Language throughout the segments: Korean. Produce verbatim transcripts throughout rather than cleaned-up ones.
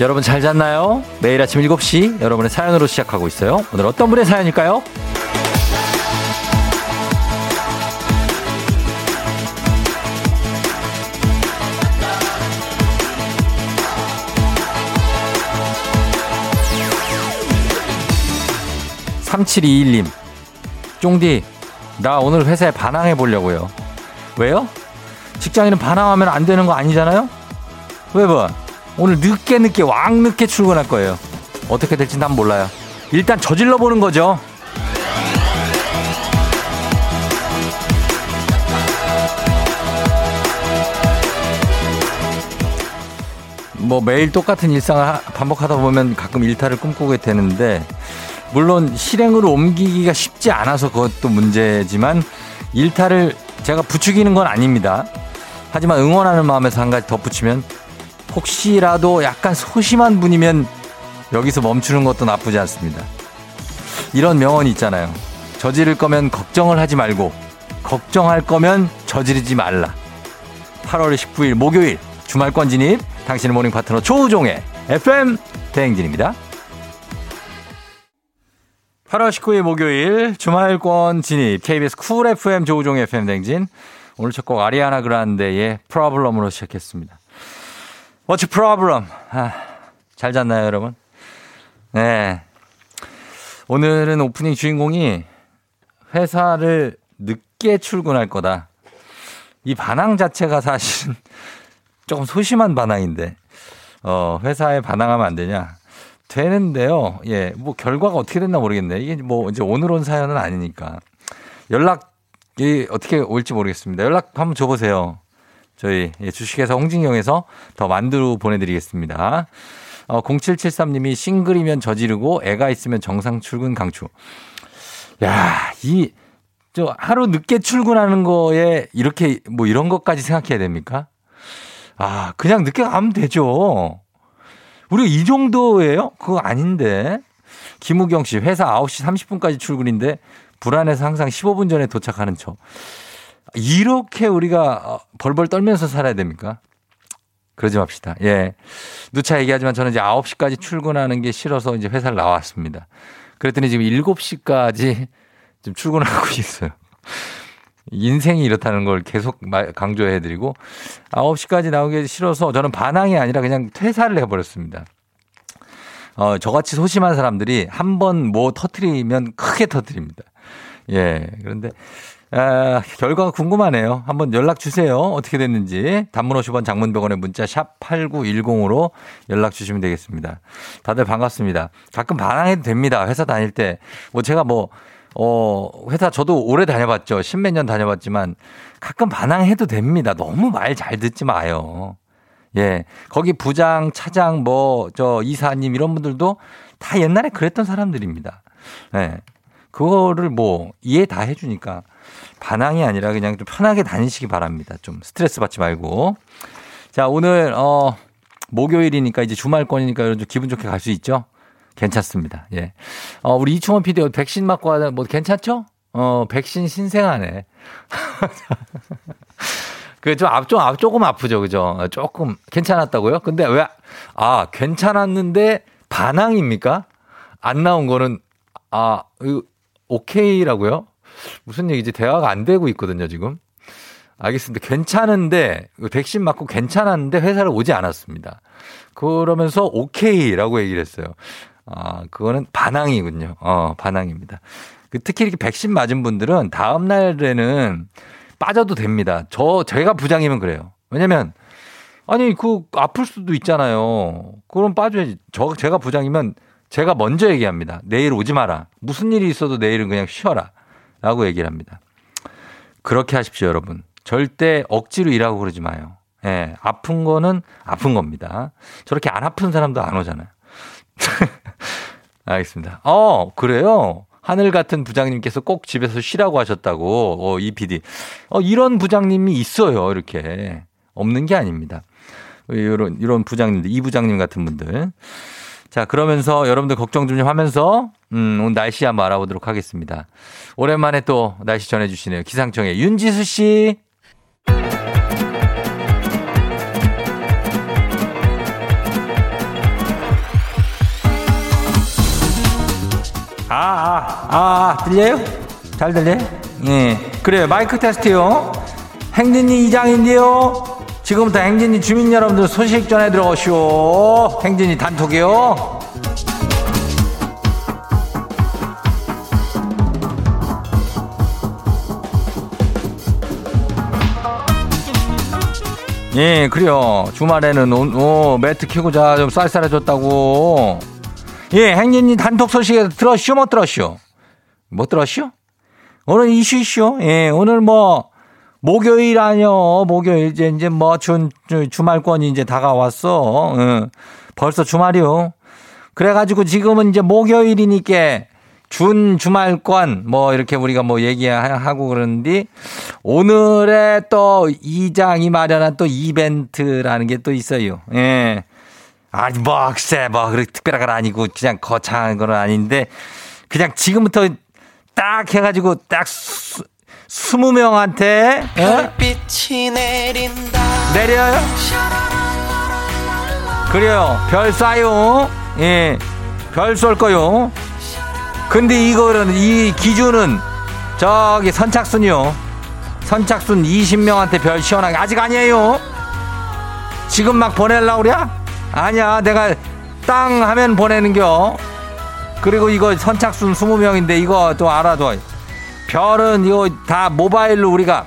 여러분 잘 잤나요? 매일 아침 일곱 시 여러분의 사연으로 시작하고 있어요. 오늘 어떤 분의 사연일까요? 삼칠이일 님. 쫑디, 나 오늘 회사에 반항해 보려고요. 왜요? 직장인은 반항하면 안 되는 거 아니잖아요? 왜 봐? 오늘 늦게 늦게 왕 늦게 출근할 거예요. 어떻게 될지 난 몰라요. 일단 저질러 보는 거죠. 뭐 매일 똑같은 일상을 반복하다 보면 가끔 일탈을 꿈꾸게 되는데, 물론 실행으로 옮기기가 쉽지 않아서 그것도 문제지만 일탈을 제가 부추기는 건 아닙니다. 하지만 응원하는 마음에서 한 가지 덧붙이면, 혹시라도 약간 소심한 분이면 여기서 멈추는 것도 나쁘지 않습니다. 이런 명언이 있잖아요. 저지를 거면 걱정을 하지 말고 걱정할 거면 저지르지 말라. 팔월 십구일 목요일 주말권 진입, 당신의 모닝 파트너 조우종의 에프엠 대행진입니다. 팔월 십구일 목요일 주말권 진입 케이비에스 쿨 에프엠 조우종 에프엠 댕진. 오늘 첫 곡 아리아나 그란데의 Problem으로 시작했습니다. What's your problem? 아, 잘 잤나요 여러분? 네, 오늘은 오프닝 주인공이 회사를 늦게 출근할 거다. 이 반항 자체가 사실은 조금 소심한 반항인데 어, 회사에 반항하면 안 되냐? 되는데요. 예, 뭐 결과가 어떻게 됐나 모르겠네. 이게 뭐 이제 오늘 온 사연은 아니니까 연락이 어떻게 올지 모르겠습니다. 연락 한번 줘보세요. 저희 주식회사 홍진경에서 더 만두 보내드리겠습니다. 어, 공칠칠삼 님이 싱글이면 저지르고 애가 있으면 정상 출근 강추. 야, 이 저 하루 늦게 출근하는 거에 이렇게 뭐 이런 것까지 생각해야 됩니까? 아, 그냥 늦게 가면 되죠. 우리가 이 정도예요? 그거 아닌데. 김우경 씨, 회사 아홉 시 삼십 분까지 출근인데 불안해서 항상 십오 분 전에 도착하는 척. 이렇게 우리가 벌벌 떨면서 살아야 됩니까? 그러지 맙시다. 예. 누차 얘기하지만 저는 이제 아홉 시까지 출근하는 게 싫어서 이제 회사를 나왔습니다. 그랬더니 지금 일곱 시까지 지금 출근하고 있어요. 인생이 이렇다는 걸 계속 강조해드리고, 아홉 시까지 나오기 싫어서 저는 반항이 아니라 그냥 퇴사를 해버렸습니다. 어, 저같이 소심한 사람들이 한 번 뭐 터뜨리면 크게 터뜨립니다. 예. 그런데, 아, 결과가 궁금하네요. 한번 연락 주세요. 어떻게 됐는지. 단문 오십 원, 장문 백 원의 문자 샵 팔구일공으로 연락 주시면 되겠습니다. 다들 반갑습니다. 가끔 반항해도 됩니다. 회사 다닐 때. 뭐 제가 뭐, 어, 회사 저도 오래 다녀봤죠. 십몇 년 다녀봤지만 가끔 반항해도 됩니다. 너무 말 잘 듣지 마요. 예. 거기 부장, 차장, 뭐, 저, 이사님 이런 분들도 다 옛날에 그랬던 사람들입니다. 예. 그거를 뭐, 이해 다 해주니까 반항이 아니라 그냥 좀 편하게 다니시기 바랍니다. 좀 스트레스 받지 말고. 자, 오늘, 어, 목요일이니까 이제 주말권이니까 이런 좀 기분 좋게 갈 수 있죠? 괜찮습니다. 예. 어, 우리 이충원 피디 백신 맞고 하자. 뭐 괜찮죠? 어, 백신 신생아네. 그 좀 앞, 좀 앞, 조금 아프죠. 그죠? 조금 괜찮았다고요? 근데 왜, 아, 괜찮았는데 반항입니까? 안 나온 거는, 아, 이거, 오케이라고요? 무슨 얘기지? 대화가 안 되고 있거든요, 지금. 알겠습니다. 괜찮은데, 백신 맞고 괜찮았는데 회사를 오지 않았습니다. 그러면서 오케이라고 얘기를 했어요. 아, 그거는 반항이군요. 어, 반항입니다. 특히 이렇게 백신 맞은 분들은 다음 날에는 빠져도 됩니다. 저, 제가 부장이면 그래요. 왜냐면, 아니, 그, 아플 수도 있잖아요. 그럼 빠져야지. 저, 제가 부장이면 제가 먼저 얘기합니다. 내일 오지 마라. 무슨 일이 있어도 내일은 그냥 쉬어라. 라고 얘기를 합니다. 그렇게 하십시오, 여러분. 절대 억지로 일하고 그러지 마요. 예, 아픈 거는 아픈 겁니다. 저렇게 안 아픈 사람도 안 오잖아요. 알겠습니다. 어, 그래요? 하늘 같은 부장님께서 꼭 집에서 쉬라고 하셨다고, 어, 이 피디. 어, 이런 부장님이 있어요, 이렇게. 없는 게 아닙니다. 이런, 이런 부장님들, 이 부장님 같은 분들. 자, 그러면서 여러분들 걱정 좀 하면서, 음, 오늘 날씨 한번 알아보도록 하겠습니다. 오랜만에 또 날씨 전해주시네요. 기상청의 윤지수 씨. 아, 아, 아, 들려요? 잘 들려요? 예. 그래요. 마이크 테스트요. 행진이 이장인데요. 지금부터 행진이 주민 여러분들 소식 전해 들어오시오. 행진이 단톡이요. 예, 그래요. 주말에는 오, 오, 매트 키고 자, 좀 쌀쌀해졌다고. 예, 행진이 단톡 소식에 들었쇼? 못 들었쇼? 못 들었쇼? 오늘 이슈 이슈. 예, 오늘 뭐, 목요일 아니요. 목요일. 이제, 이제 뭐, 주, 주말권이 이제 다가왔어. 예, 벌써 주말이요. 그래가지고 지금은 이제 목요일이니까 준 주말권 뭐, 이렇게 우리가 뭐 얘기하고 그러는데, 오늘의 또 이장이 마련한 또 이벤트라는 게 또 있어요. 예. 아니, 뭐, 글쎄, 뭐, 그렇게 특별한 건 아니고, 그냥 거창한 건 아닌데, 그냥 지금부터 딱 해가지고 딱 수, 스무 명한테 별빛이 내린다 내려요? 그래요. 별 쏴요. 예, 별 쏠 거요. 근데 이거는 이 기준은 저기 선착순이요. 선착순 이십 명한테 별 시원하게 아직 아니에요. 지금 막 보내려고 그래? 아니야, 내가 땅 하면 보내는겨. 그리고 이거 선착순 스무 명인데 이거 또 알아둬. 별은 이거 다 모바일로 우리가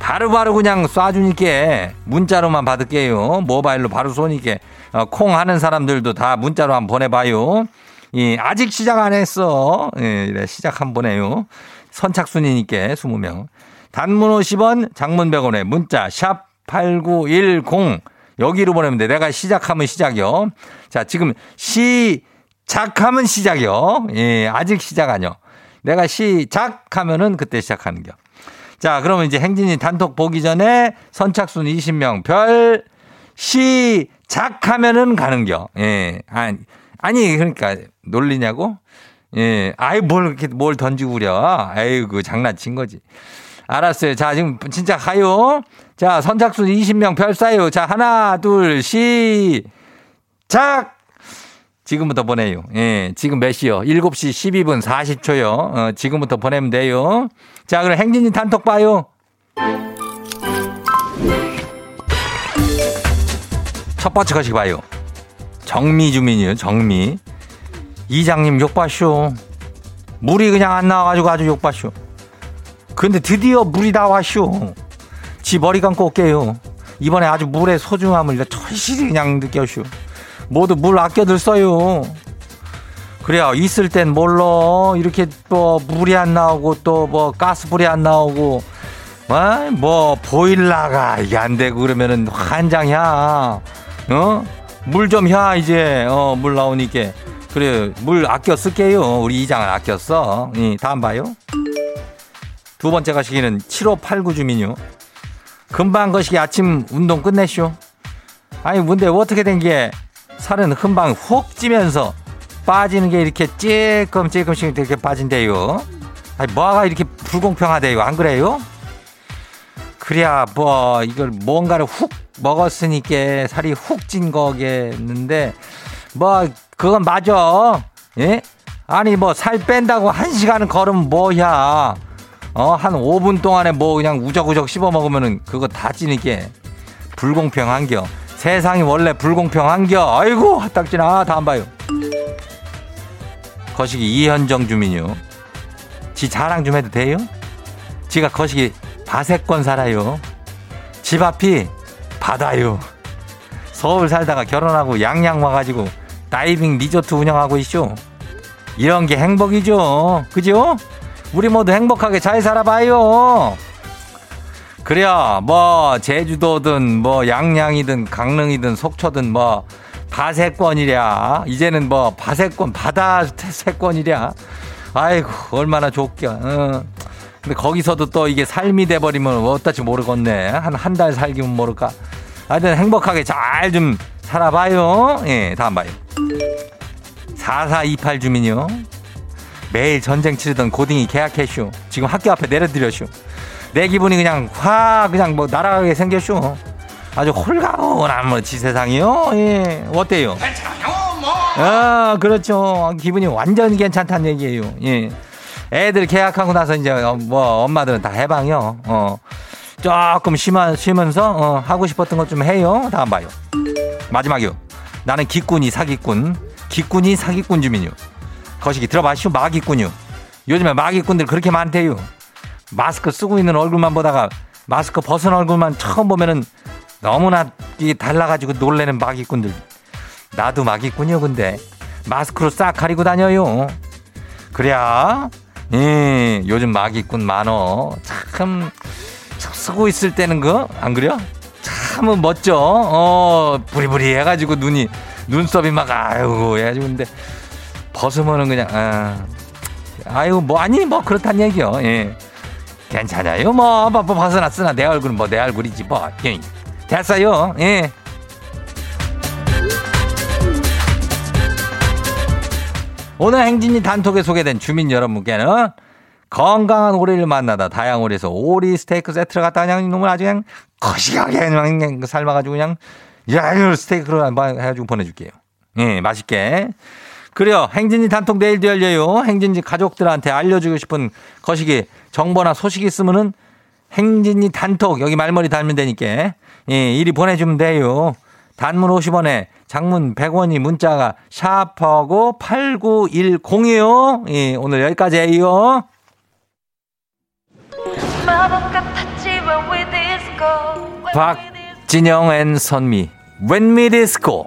바로바로 바로 그냥 쏴주니까 문자로만 받을게요. 모바일로 바로 쏘니까 콩 하는 사람들도 다 문자로 한번 보내봐요. 예, 아직 시작 안 했어. 예, 이래 시작 한번 해요. 선착순이니까 스무 명. 단문 오십 원, 장문 백 원에 문자 샵 팔구일공 여기로 보내면 돼. 내가 시작하면 시작이요. 자, 지금 시... 작하면 시작이요. 예, 아직 시작 아니요. 내가 시작하면은 그때 시작하는겨. 자, 그러면 이제 행진이 단톡 보기 전에 선착순 이십 명 별 시작하면은 가는겨. 예, 아니, 아니 그러니까 놀리냐고? 예, 아이 뭘 이렇게 뭘 던지고 그려? 에이, 그 장난친 거지. 알았어요. 자, 지금 진짜 가요. 자, 선착순 이십 명 별 쏴요. 자, 하나, 둘, 시작. 지금부터 보내요. 예, 지금 몇 시요? 일곱 시 십이 분 사십 초요. 어, 지금부터 보내면 돼요. 자, 그럼 행진이 단톡 봐요. 첫 번째 거시 봐요. 정미 주민이요, 정미. 이장님 욕받쇼. 물이 그냥 안 나와가지고 아주 욕받쇼. 근데 드디어 물이 나왔쇼. 지 머리 감고 올게요. 이번에 아주 물의 소중함을 절실히 그냥 느껴쇼. 모두 물 아껴들 써요. 그래요. 있을 땐 몰라. 이렇게 뭐 물이 안 나오고 또 뭐 가스불이 안 나오고 어? 뭐 보일러가 이게 안 되고 그러면은 환장이야. 어? 물 좀 혀 이제. 어, 물 나오니까. 그래. 물 아껴 쓸게요. 우리 이장을 아껴 써. 예, 다음 봐요. 두 번째 가시기는 칠오팔구 주민요. 금방 거시기 아침 운동 끝내쇼. 아니 뭔데 어떻게 된 게 살은 금방 훅 찌면서 빠지는 게 이렇게 찔끔 찔끔씩 이렇게 빠진대요. 아니 뭐가 이렇게 불공평하대요. 안 그래요? 그래야 뭐 이걸 뭔가를 훅 먹었으니까 살이 훅 찐 거겠는데 뭐 그건 맞아. 예? 아니 뭐 살 뺀다고 한 시간은 걸으면 뭐야. 어, 한 오 분 동안에 뭐 그냥 우적우적 씹어 먹으면은 그거 다 찌니까 불공평한겨. 세상이 원래 불공평한겨. 아이고 핫딱지나. 다음 봐요. 거시기 이현정 주민요. 지 자랑 좀 해도 돼요? 지가 거시기 바세권 살아요. 집 앞이 바다요. 서울 살다가 결혼하고 양양 와가지고 다이빙 리조트 운영하고 있쇼. 이런 게 행복이죠. 그죠? 우리 모두 행복하게 잘 살아봐요. 그래요. 뭐 제주도든 뭐 양양이든 강릉이든 속초든 뭐 바세권이랴. 이제는 뭐 바세권 바다세권이랴. 아이고 얼마나 좋겨. 어. 근데 거기서도 또 이게 삶이 돼버리면 어떨지 모르겠네. 한 한 달 살기면 모를까. 하여튼 행복하게 잘 좀 살아봐요. 예, 다음 봐요. 사사이팔 주민이요. 매일 전쟁 치르던 고딩이 계약했쇼. 지금 학교 앞에 내려드렸쇼. 내 기분이 그냥 확 그냥 뭐 날아가게 생겼쇼. 아주 홀가운 아무렇지 세상이요. 예, 어때요? 괜찮아요, 뭐. 아, 그렇죠. 기분이 완전 괜찮다는 얘기예요. 예. 애들 계약하고 나서 이제 뭐 엄마들은 다 해방이요. 어. 조금 쉬마, 쉬면서 어, 하고 싶었던 것 좀 해요. 다음 봐요. 마지막이요. 나는 기꾼이 사기꾼. 기꾼이 사기꾼 주민요. 거시기 들어봐시오. 마기꾼요. 요즘에 마기꾼들 그렇게 많대요. 마스크 쓰고 있는 얼굴만 보다가 마스크 벗은 얼굴만 처음 보면은 너무나 달라가지고 놀래는 마기꾼들. 나도 마기꾼이요. 근데 마스크로 싹 가리고 다녀요. 그래야 예, 요즘 마기꾼 많어. 참 쓰고 있을 때는 그 안 그래요? 참은 멋져. 어 부리부리 해가지고 눈이 눈썹이 막 아유 해가지고 근데 벗으면은 그냥 아, 아유 뭐 아니 뭐 그렇단 얘기요. 예. 괜찮아요. 뭐 벗어나 쓰나 내 얼굴은 뭐 내 얼굴이지 뭐. 예. 됐어요. 예. 오늘 행진이 단톡에 소개된 주민 여러분께는 건강한 오리를 만나다 다양오리에서 오리 스테이크 세트를 갖다 그냥 이놈을 아주 그냥 거시하게 그냥 삶아가지고 그냥 야유 스테이크로 해가지고 보내줄게요. 예, 맛있게. 그래요. 행진이 단톡 내일도 열려요. 행진이 가족들한테 알려주고 싶은 거시기 정보나 소식 있으면은 행진이 단톡 여기 말머리 달면 되니까 예, 이리 보내주면 돼요. 단문 오십 원에 장문 백 원이 문자가 샤프하고 팔구일공이요. 예, 오늘 여기까지예요. 박진영 앤 선미 When We Disco.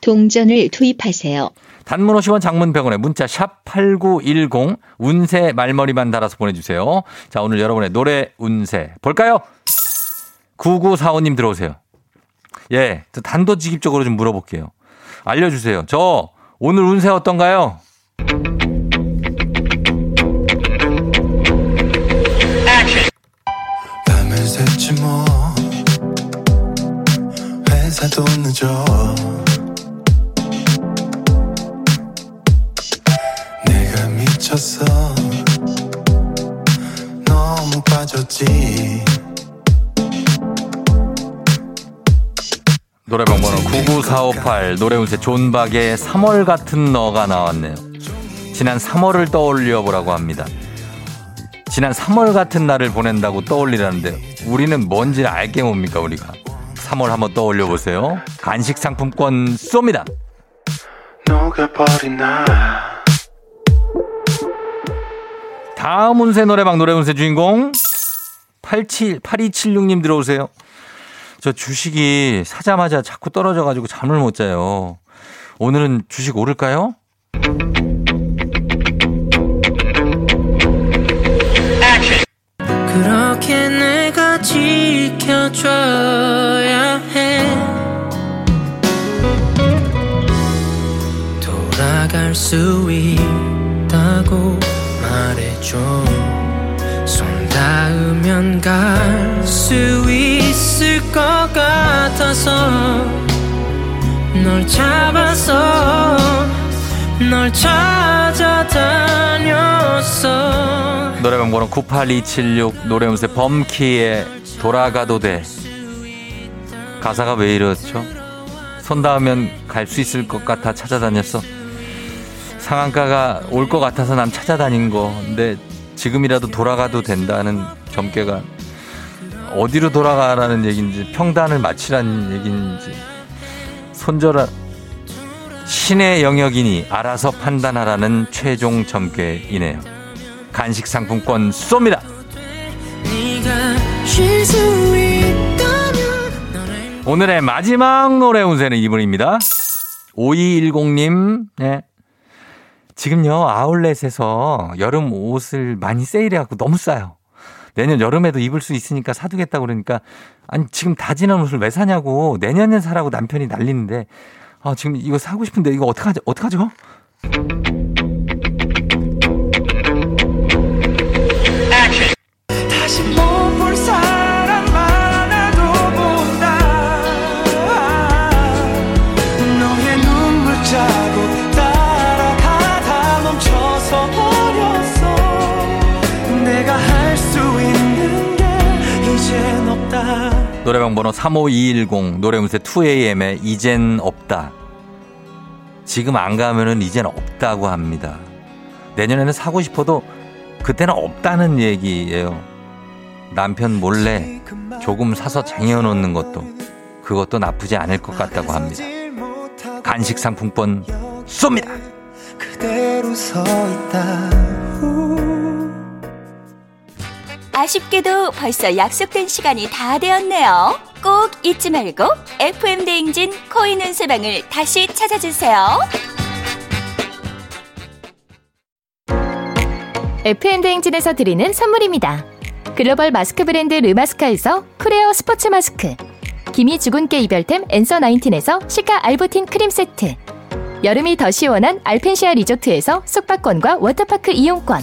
동전을 투입하세요. 단문 오십 원 장문 백 원에 문자 샵 팔구일공 운세 말머리만 달아서 보내주세요. 자 오늘 여러분의 노래 운세 볼까요? 구구사오 님 들어오세요. 예, 단도직입적으로 좀 물어볼게요. 알려주세요. 저 오늘 운세 어떤가요? 회사도 늦어 내가 미쳤어 너무 빠졌지. 노래방 번호 구구사오팔 노래 운세 존박의 삼월 같은 너가 나왔네요. 지난 삼월을 떠올려보라고 합니다. 지난 삼월 같은 날을 보낸다고 떠올리라는데 우리는 뭔지 알게 뭡니까 우리가. 삼월 한번 떠올려보세요. 간식 상품권 쏩니다. 다음 운세 노래방 노래 운세 주인공 팔이칠육 님 들어오세요. 저 주식이 사자마자 자꾸 떨어져가지고 잠을 못 자요. 오늘은 주식 오를까요? 그렇게 내가 지켜줘야 해 돌아갈 수 있다고 말해줘 손 닿으면 갈 수 있을 것 같아서 널 잡아서 널 찾아다녔어. 노래방 번호 구팔이칠육 노래 음색 범키의 돌아가도 돼. 가사가 왜 이렇죠? 손 닿으면 갈 수 있을 것 같아 찾아다녔어. 상한가가 올 것 같아서 난 찾아다닌 거. 근데 지금이라도 돌아가도 된다는 점괘가 어디로 돌아가라는 얘기인지 평단을 마치라는 얘기인지 손절하 신의 영역이니 알아서 판단하라는 최종 점괘이네요. 간식 상품권 쏩니다. 오늘의 마지막 노래 운세는 이분입니다. 오이일공 님 네. 지금요 아울렛에서 여름 옷을 많이 세일해갖고 너무 싸요. 내년 여름에도 입을 수 있으니까 사두겠다고 그러니까 아니 지금 다 지난 옷을 왜 사냐고 내년에 사라고 남편이 난리는데 아 지금 이거 사고 싶은데 이거 어떡하지? 어떡하죠? 다시 못볼 사람만 해도 본다 너의 눈물 자국 따라가다 멈춰서 버렸어 내가 할 수 있는 게 이젠 없다 노래방 번호 삼오이일공 노래음새 투 에이엠의 이젠 없다 지금 안 가면은 이젠 없다고 합니다. 내년에는 사고 싶어도 그때는 없다는 얘기예요. 남편 몰래 조금 사서 쟁여놓는 것도 그것도 나쁘지 않을 것 같다고 합니다. 간식 상품권 쏩니다. 아쉽게도 벌써 약속된 시간이 다 되었네요. 꼭 잊지 말고 에프엠 대행진 코인 운세방을 다시 찾아주세요. 에프엠 대행진에서 드리는 선물입니다. 글로벌 마스크 브랜드 르마스카에서 크레어 스포츠 마스크 기미 주근깨 이별템 앤서나인틴에서 시카 알부틴 크림 세트 여름이 더 시원한 알펜시아 리조트에서 숙박권과 워터파크 이용권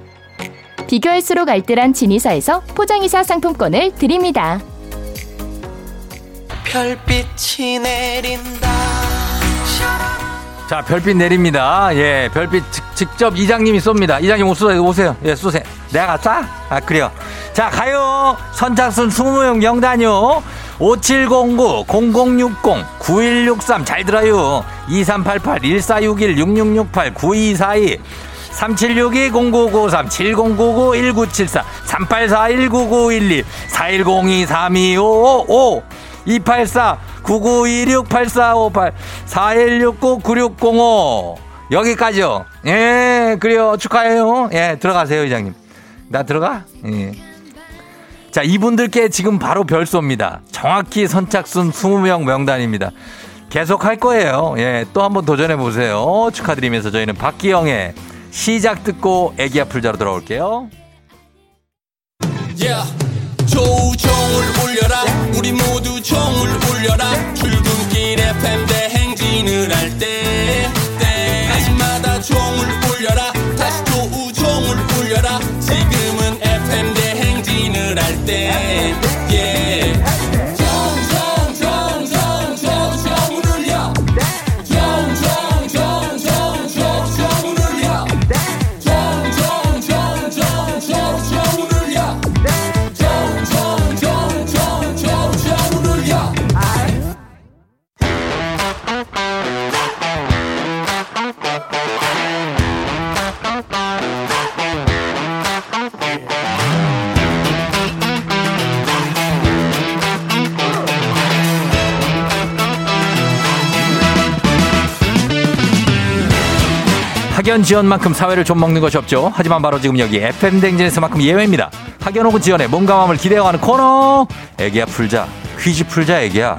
비교할수록 알뜰한 진이사에서 포장이사 상품권을 드립니다. 별빛이 내린다 자, 별빛 내립니다. 예, 별빛 직, 직접 이장님이 쏩니다. 이장님 오세요, 오세요. 예, 쏘세요. 내가 쏴? 아, 그래요. 자, 가요. 선착순 이십 명 영단요. 오칠공구 공공육공 구일육삼 잘 들어요. 이삼팔팔 일사육일 육육육팔 구이사이 삼칠육이 공구오삼 칠공구오 일구칠사 삼팔사일 구구일이 사일공이 삼이오오오 이팔사 구구이육 팔사오팔 사일육구 구육공오 여기까지요. 예, 그래요. 축하해요. 예, 들어가세요, 이장님. 나 들어가? 예. 자, 이분들께 지금 바로 별 쏩니다. 정확히 선착순 이십 명 명단입니다. 계속 할 거예요. 예, 또 한번 도전해 보세요. 축하드리면서 저희는 박기영의 시작 듣고 애기야 풀자로 돌아올게요. Yeah. 조우종을 울려라 우리 모두 종을 울려라 출근길 에프엠 대행진을 할 때 때마다 종을 울려라 다시 조우종을 울려라 지금은 에프엠 대행진을 할 때 예. 학연지연만큼 사회를 좀 먹는 것이 없죠. 하지만 바로 지금 여기 에프엠 댕진에서만큼 예외입니다. 학연 혹은 지연의 몸과 마음을 기대어가는 코너. 애기야 풀자. 퀴즈 풀자 애기야.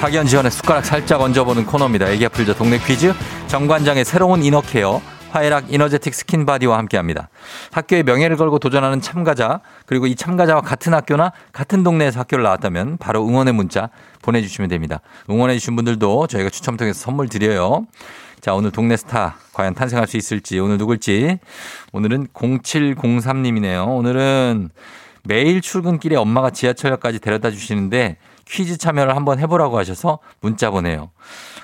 학연지연의 숟가락 살짝 얹어보는 코너입니다. 애기야 풀자 동네 퀴즈. 정관장의 새로운 이너케어. 파이락 이너제틱 스킨바디와 함께합니다. 학교의 명예를 걸고 도전하는 참가자, 그리고 이 참가자와 같은 학교나 같은 동네에서 학교를 나왔다면 바로 응원의 문자 보내주시면 됩니다. 응원해 주신 분들도 저희가 추첨 통해서 선물 드려요. 자, 오늘 동네 스타 과연 탄생할 수 있을지, 오늘 누굴지. 오늘은 공칠공삼 님이네요. 오늘은 매일 출근길에 엄마가 지하철역까지 데려다 주시는데 퀴즈 참여를 한번 해보라고 하셔서 문자 보내요.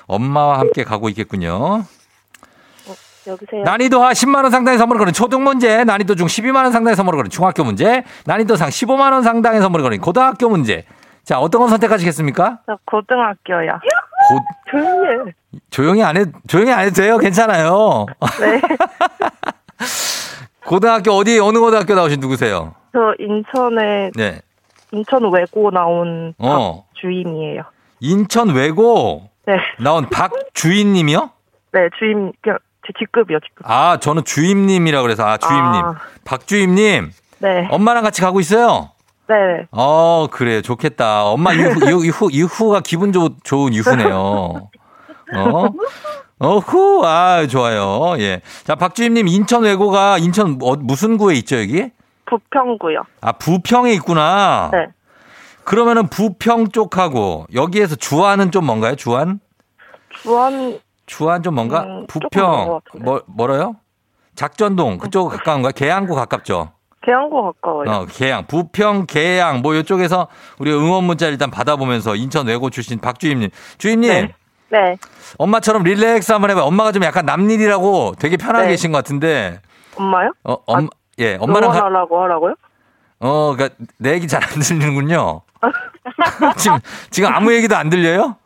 엄마와 함께 가고 있겠군요. 여보세요? 난이도하 십만 원 상당의 선물을 거는 초등 문제, 난이도 중 십이만 원 상당의 선물을 거는 중학교 문제, 난이도 상 십오만 원 상당의 선물을 거는 고등학교 문제. 자, 어떤 건 선택하시겠습니까? 저 고등학교요. 고... 조용히 해. 조용히 안 해도, 조용히 안 해도 돼요. 괜찮아요. 네. 고등학교 어디, 어느 고등학교 나오신 누구세요? 저 인천에, 네. 인천 외고 나온 어. 박주임이에요. 인천 외고? 네. 나온 박주임 님이요? 네, 주임, 그냥. 제 직급이요, 직급. 아, 저는 주임님이라고 그래서, 아, 주임님. 아. 박주임님. 네. 엄마랑 같이 가고 있어요? 네. 어, 그래. 좋겠다. 엄마 유후, 유후, 유후가 기분 좋, 좋은 유후네요. 어? 어후, 아, 좋아요. 예. 자, 박주임님, 인천 외고가, 인천, 어, 무슨 구에 있죠, 여기? 부평구요. 아, 부평에 있구나. 네. 그러면은 부평 쪽하고, 여기에서 주안은 좀 뭔가요, 주안? 주안. 주안 좀 뭔가? 음, 부평, 멀, 멀어요? 작전동, 그쪽 가까운가요? 계양구 가깝죠? 계양구 가까워요. 어, 계양, 부평, 계양, 뭐 이쪽에서 우리 응원 문자 일단 받아보면서 인천 외고 출신 박주임님. 주임님. 네. 네. 엄마처럼 릴렉스 한번 해봐요. 엄마가 좀 약간 남일이라고 되게 편하게 네. 계신 것 같은데. 엄마요? 어, 엄, 아, 예, 엄마랑. 응원하라고 가... 하라고요? 어, 그니까 내 얘기 잘 안 들리는군요. 지금, 지금 아무 얘기도 안 들려요?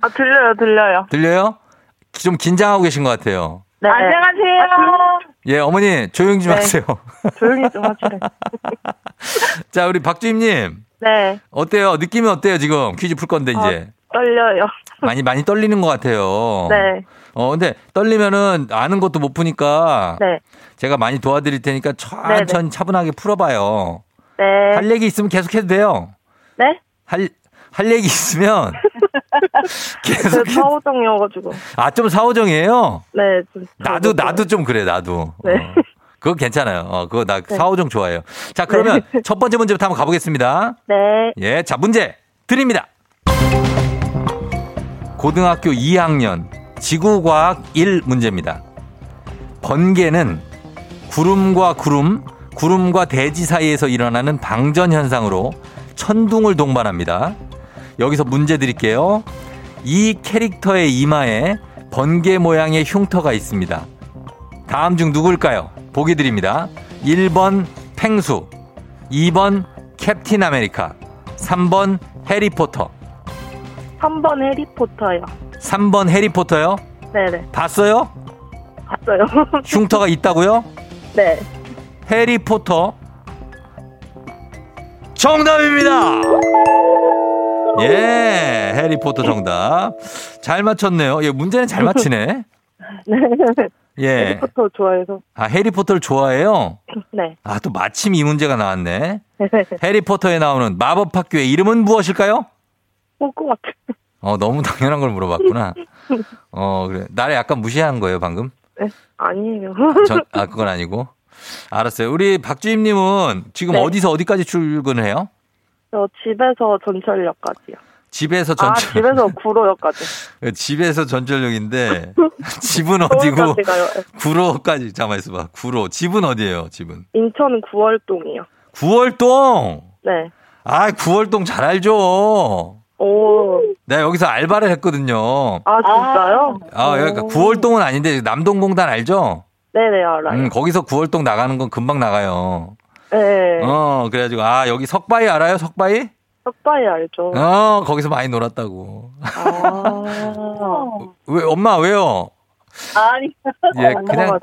아, 들려요, 들려요. 들려요? 좀 긴장하고 계신 것 같아요. 네. 안녕하세요. 아, 예, 어머니 조용히 좀 네. 하세요. 조용히 좀 하세요. 자, 우리 박주임님. 네. 어때요? 느낌이 어때요? 지금 퀴즈 풀 건데 이제. 어, 떨려요. 많이 많이 떨리는 것 같아요. 네. 어, 근데 떨리면은 아는 것도 못 푸니까. 네. 제가 많이 도와드릴 테니까 천천히 차분하게 풀어봐요. 네. 할 얘기 있으면 계속해도 돼요. 네. 할 할 얘기 있으면. 계속 사오정이어가지고. 아, 좀 사오정이에요? 네. 좀 나도, 나도 좀 그래, 나도. 네. 어, 그거 괜찮아요. 어, 그거 나 네. 사오정 좋아해요. 자, 그러면 네. 첫 번째 문제부터 한번 가보겠습니다. 네. 예, 자, 문제 드립니다. 고등학교 이 학년 지구과학 일 문제입니다. 번개는 구름과 구름, 구름과 대지 사이에서 일어나는 방전 현상으로 천둥을 동반합니다. 여기서 문제 드릴게요. 이 캐릭터의 이마에 번개 모양의 흉터가 있습니다. 다음 중 누굴까요? 보기 드립니다. 일 번 펭수, 이 번 캡틴 아메리카, 삼 번 해리포터. 삼 번 해리포터요. 삼 번 해리포터요? 네네. 봤어요? 봤어요. 흉터가 있다고요? 네. 해리포터 정답입니다. 예, 해리포터 정답. 잘 맞췄네요. 예, 문제는 잘 맞히네. 네. 예. 해리포터 좋아해서. 아, 해리포터를 좋아해요? 네. 아, 또 마침 이 문제가 나왔네. 해리포터에 나오는 마법 학교의 이름은 무엇일까요? 꼬꼬마. 어, 너무 당연한 걸 물어봤구나. 어, 그래. 나를 약간 무시한 거예요, 방금? 네, 아니에요. 전, 아, 그건 아니고. 알았어요. 우리 박주임님은 지금 네. 어디서 어디까지 출근해요? 저 집에서 전철역까지요. 집에서 전철. 아, 집에서 구로역까지. 집에서 전철역인데 집은 어디고? 구로까지. 잠깐만 있어봐. 구로. 집은 어디예요? 집은? 인천 구월동이요. 구월동. 네. 아, 구월동 잘 알죠. 오. 내가 여기서 알바를 했거든요. 아, 진짜요? 아, 그러니까 구월동은 아닌데 남동공단 알죠? 네네, 알아요. 음, 거기서 구월동 나가는 건 금방 나가요. 네. 어, 그래가지고, 아, 여기 석바위 알아요? 석바위? 석바위 알죠. 어, 거기서 많이 놀았다고. 아. 왜, 엄마, 왜요? 아니. 예, 그냥.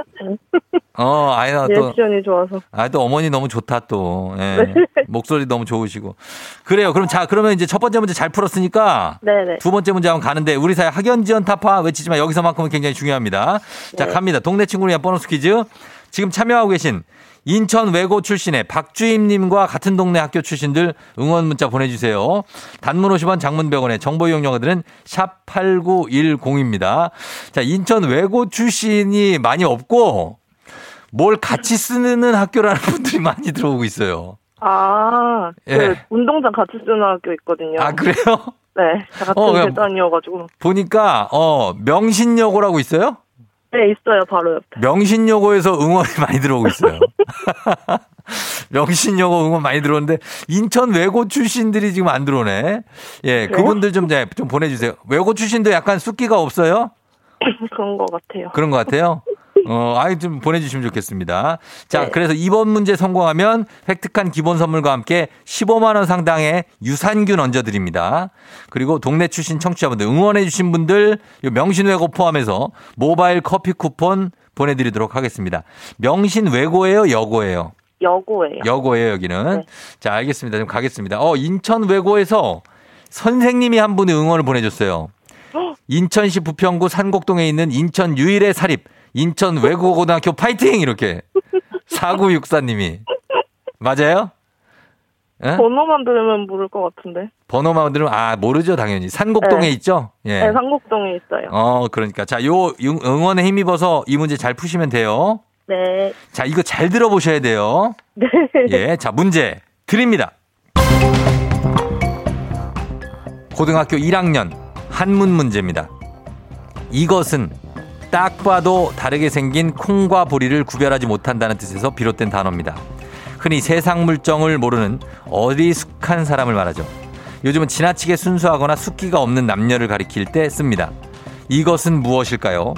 어, 아이나 또. 리액션이 좋아서. 아, 또 어머니 너무 좋다 또. 예. 네. 목소리 너무 좋으시고. 그래요. 그럼 자, 그러면 이제 첫 번째 문제 잘 풀었으니까. 네네. 두 번째 문제 한번 가는데 우리 사회 학연지연 타파 외치지만 여기서만큼은 굉장히 중요합니다. 네. 자, 갑니다. 동네 친구를 위한 보너스 퀴즈. 지금 참여하고 계신 인천 외고 출신의 박주임님과 같은 동네 학교 출신들 응원 문자 보내주세요. 단문 오십 원, 장문 백 원에 정보 이용료들은 샵 팔구일공입니다. 자, 인천 외고 출신이 많이 없고 뭘 같이 쓰는 학교라는 분들이 많이 들어오고 있어요. 아, 그 예. 운동장 같이 쓰는 학교 있거든요. 아, 그래요? 네, 다 같은 계단이어가지고. 어, 보니까 어 명신여고라고 있어요? 네, 있어요. 바로 옆에. 명신여고에서 응원이 많이 들어오고 있어요. 명신여고 응원 많이 들어오는데 인천 외고 출신들이 지금 안 들어오네. 예, 그래요? 그분들 좀, 네, 좀 보내주세요. 외고 출신도 약간 숫기가 없어요? 그런 것 같아요. 그런 것 같아요? 어, 아이 좀 보내주시면 좋겠습니다. 자, 네. 그래서 이번 문제 성공하면 획득한 기본 선물과 함께 십오만 원 상당의 유산균 얹어드립니다. 그리고 동네 출신 청취자분들 응원해주신 분들 명신외고 포함해서 모바일 커피 쿠폰 보내드리도록 하겠습니다. 명신외고예요, 여고예요? 여고예요. 여고예요, 여기는. 네. 자, 알겠습니다. 좀 가겠습니다. 어, 인천외고에서 선생님이 한 분이 응원을 보내줬어요. 인천시 부평구 산곡동에 있는 인천 유일의 사립 인천 외고고등학교 파이팅! 이렇게. 사구육사님이. 맞아요? 네? 번호만 들으면 모를 것 같은데. 번호만 들으면, 아, 모르죠, 당연히. 산곡동에 네. 있죠? 예. 네, 산곡동에 있어요. 어, 그러니까. 자, 요 응원에 힘입어서 이 문제 잘 푸시면 돼요. 네. 자, 이거 잘 들어보셔야 돼요. 네. 예. 자, 문제 드립니다. 고등학교 일 학년 한문 문제입니다. 이것은 딱 봐도 다르게 생긴 콩과 보리를 구별하지 못한다는 뜻에서 비롯된 단어입니다. 흔히 세상 물정을 모르는 어리숙한 사람을 말하죠. 요즘은 지나치게 순수하거나 숫기가 없는 남녀를 가리킬 때 씁니다. 이것은 무엇일까요?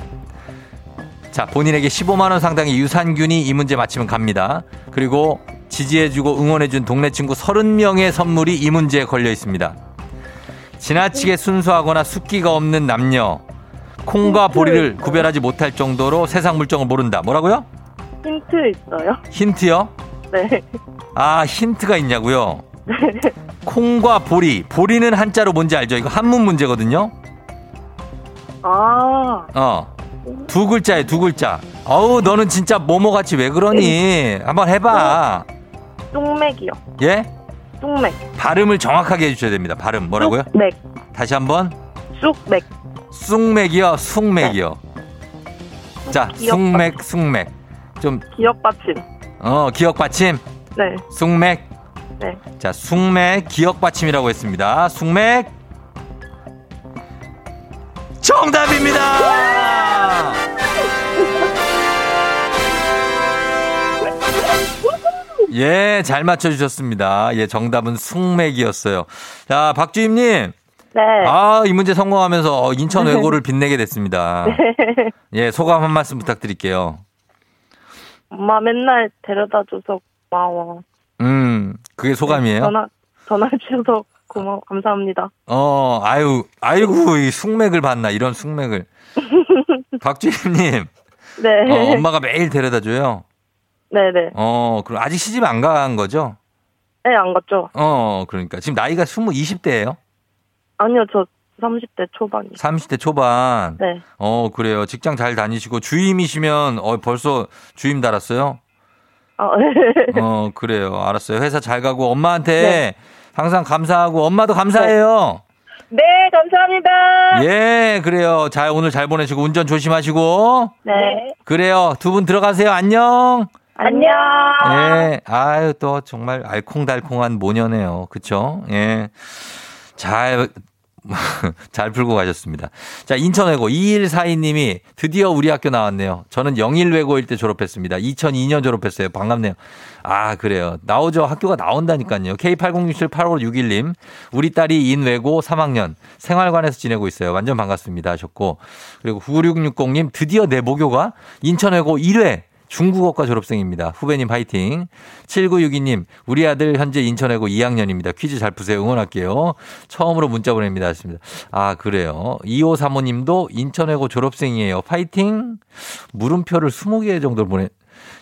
자, 본인에게 십오만 원 상당의 유산균이 이 문제 맞히면 갑니다. 그리고 지지해주고 응원해준 동네 친구 삼십 명의 선물이 이 문제에 걸려 있습니다. 지나치게 순수하거나 숫기가 없는 남녀. 콩과 보리를 있어요. 구별하지 못할 정도로 세상 물정을 모른다. 뭐라고요? 힌트 있어요. 힌트요? 네. 아, 힌트가 있냐고요? 네. 콩과 보리. 보리는 한자로 뭔지 알죠? 이거 한문 문제거든요. 아. 어. 두 글자예요. 두 글자. 어우, 너는 진짜 뭐뭐같이 왜 그러니? 한번 해봐. 똥맥이요. 예? 똥맥. 발음을 정확하게 해주셔야 됩니다. 발음. 뭐라고요? 쑥맥. 다시 한번. 쑥맥. 쑥맥이요, 쑥맥이요. 네. 자, 쑥맥, 쑥맥. 좀 기억받침. 어, 기억받침. 네. 쑥맥. 네. 자, 쑥맥 기억받침이라고 했습니다. 쑥맥. 정답입니다. 예, 잘 맞춰주셨습니다. 예, 정답은 쑥맥이었어요. 자, 박주임님. 네. 아, 이 문제 성공하면서 인천 외고를 빛내게 됐습니다. 네. 예, 소감 한 말씀 부탁드릴게요. 엄마 맨날 데려다줘서 고마워. 음, 그게 소감이에요? 전화, 전화해줘서 고마워. 감사합니다. 어, 아유, 아이고, 이 숙맥을 봤나, 이런 숙맥을. 박주임님. 네. 어, 엄마가 매일 데려다줘요? 네네. 어, 그럼 아직 시집 안 간 거죠? 네, 안 갔죠. 어, 그러니까. 지금 나이가 스무, 이십 대예요? 아니요, 저 삼십 대 초반이요. 삼십 대 초반. 네. 어, 그래요. 직장 잘 다니시고 주임이시면 어, 벌써 주임 달았어요? 아, 네. 어, 그래요. 알았어요. 회사 잘 가고 엄마한테 네. 항상 감사하고 엄마도 감사해요. 네. 네, 감사합니다. 예, 그래요. 잘 오늘 잘 보내시고 운전 조심하시고. 네. 그래요. 두 분 들어가세요. 안녕. 안녕. 예. 아유, 또 정말 알콩달콩한 모녀네요. 그렇죠? 예. 잘, 잘 풀고 가셨습니다. 자, 인천외고 이일사이님이 드디어 우리 학교 나왔네요. 저는 영일외고일 때 졸업했습니다. 이천이년 졸업했어요. 반갑네요. 아, 그래요. 나오죠. 학교가 나온다니까요. 케이 팔공육칠 팔오육일님 우리 딸이 인외고 삼 학년 생활관에서 지내고 있어요. 완전 반갑습니다 하셨고. 그리고 구육육공님 드디어 내 모교가 인천외고 일 회 중국어과 졸업생입니다. 후배님 파이팅. 칠구육이 님, 우리 아들 현재 인천 외고 이 학년입니다. 퀴즈 잘 푸세요. 응원할게요. 처음으로 문자 보냅니다. 하십니다. 아, 그래요. 이오삼오 님도 인천 외고 졸업생이에요. 파이팅. 물음표를 스무 개 정도 보내,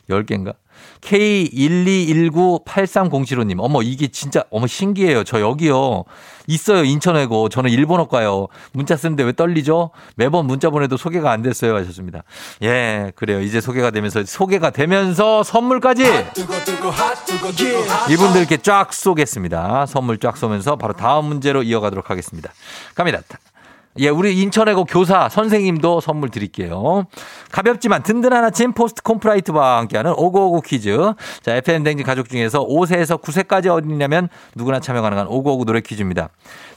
열 개인가? 케이 일이일구팔삼공칠오 님. 어머, 이게 진짜, 어머, 신기해요. 저 여기요. 있어요. 인천 외고. 저는 일본어과요. 문자 쓰는데 왜 떨리죠? 매번 문자 보내도 소개가 안 됐어요. 하셨습니다. 예, 그래요. 이제 소개가 되면서, 소개가 되면서 선물까지! 이분들께 쫙 쏘겠습니다. 선물 쫙 쏘면서 바로 다음 문제로 이어가도록 하겠습니다. 갑니다. 예, 우리 인천외고 교사 선생님도 선물 드릴게요. 가볍지만 든든한 아침 포스트 콤프라이트와 함께하는 오구오구 퀴즈. 자, 에프엠 댕진 가족 중에서 오 세에서 구 세까지 어린이라면 누구나 참여 가능한 오구오구 노래 퀴즈입니다.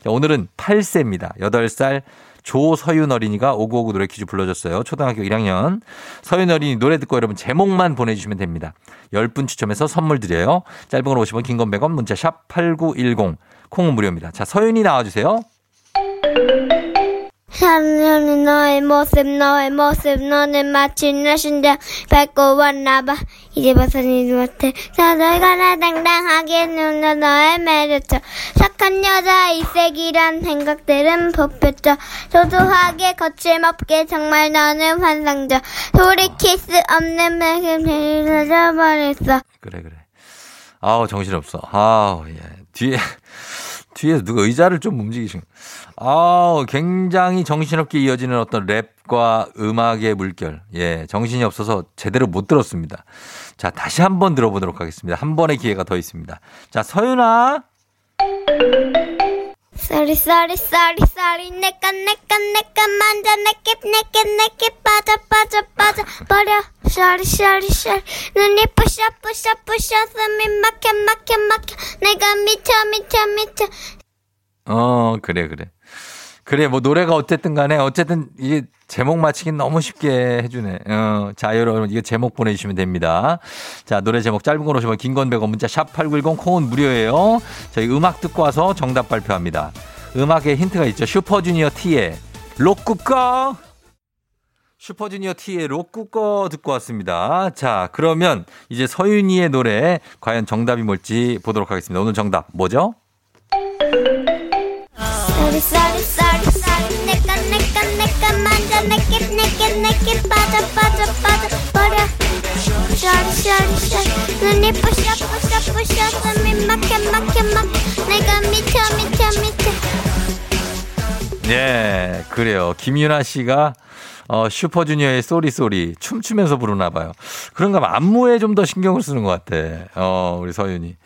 자, 오늘은 여덟 세입니다. 여덟 살 조서윤 어린이가 오구오구 노래 퀴즈 불러줬어요. 초등학교 일 학년. 서윤 어린이 노래 듣고 여러분 제목만 보내주시면 됩니다. 열 분 추첨해서 선물 드려요. 짧은 걸 오십 원, 긴 건 백 원, 문자 샵 팔구일공. 콩은 무료입니다. 자, 서윤이 나와주세요. 서윤이 너의 모습 너의 모습 너는 마치 내 심장 밟고 왔나봐 이제 벗어나지 못해 서둘가 나 당당하게 눈으로 너의 매력쳐 착한 여자 일색이란 생각들은 부풀쳐 소소하게 거침없게 정말 너는 환상적 돌이킬 수 없는 매금 내일을 잊어버렸어. 그래 그래 아우 정신없어. 아우 예 뒤에 뒤에서 누가 의자를 좀 움직이신. 아, 굉장히 정신없게 이어지는 어떤 랩과 음악의 물결. 예, 정신이 없어서 제대로 못 들었습니다. 자, 다시 한번 들어보도록 하겠습니다. 한 번의 기회가 더 있습니다. 자, 서윤아. Sorry, sorry, sorry, sorry. 내가, 내가, 내가 먼저 내게, 내게, 내게 빠져, 빠져, 빠져 버려. Sorry, sorry, sorry. 눈이 부셔, 부셔, 부셔. 숨이 막혀, 막혀, 막혀. 내가 미쳐, 미쳐, 미쳐. 어, 그래, 그래. 그래, 뭐, 노래가 어쨌든 간에, 어쨌든, 이게 제목 맞히긴 너무 쉽게 해주네. 어, 자, 여러분, 이거 제목 보내주시면 됩니다. 자, 노래 제목 짧은 건 오시면 긴 건 백 원 문자 샵팔구일공 콩은 무료예요. 저희 음악 듣고 와서 정답 발표합니다. 음악에 힌트가 있죠. 슈퍼주니어 T의 로꾸거! 슈퍼주니어 T의 로꾸거 듣고 왔습니다. 자, 그러면 이제 서윤이의 노래, 과연 정답이 뭘지 보도록 하겠습니다. 오늘 정답, 뭐죠? Sorry, sorry, sorry, sorry. 내가, 내가, 내가 먼저 내게, 내게, 내게 빠져, 빠져, 빠져 버려. Sorry, sorry, sorry. 눈이 부셔, 부셔, 부셔. 숨이 막혀, 막혀, 막혀. 내가 미쳐, 미쳐, 미쳐. 예, 그래요. 김윤아 씨가 어, 슈퍼주니어의 쏘리 쏘리 춤추면서 부르나 봐요. 그런가 봐. 안무에 좀 더 신경을 쓰는 것 같아. 어, 우리 서윤이.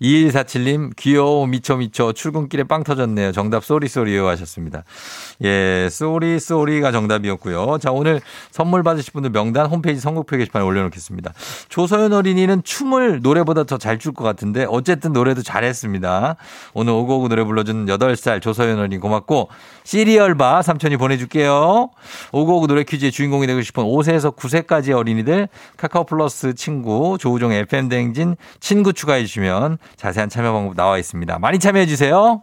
이일사칠 님, 귀여워, 미쳐, 미쳐, 출근길에 빵 터졌네요. 정답, 쏘리, 쏘리요. 하셨습니다. 예, 쏘리, 쏘리가 정답이었고요. 자, 오늘 선물 받으실 분들 명단 홈페이지 선곡표 게시판에 올려놓겠습니다. 조서윤 어린이는 춤을 노래보다 더 잘 출 것 같은데, 어쨌든 노래도 잘했습니다. 오늘 오구오구 노래 불러준 여덟 살 조서윤 어린이 고맙고, 시리얼바 삼촌이 보내줄게요. 오구오구 노래 퀴즈의 주인공이 되고 싶은 오 세에서 구 세까지의 어린이들, 카카오 플러스 친구, 조우종 에프엠 대행진 친구 추가해 주시면 자세한 참여 방법 나와 있습니다. 많이 참여해 주세요.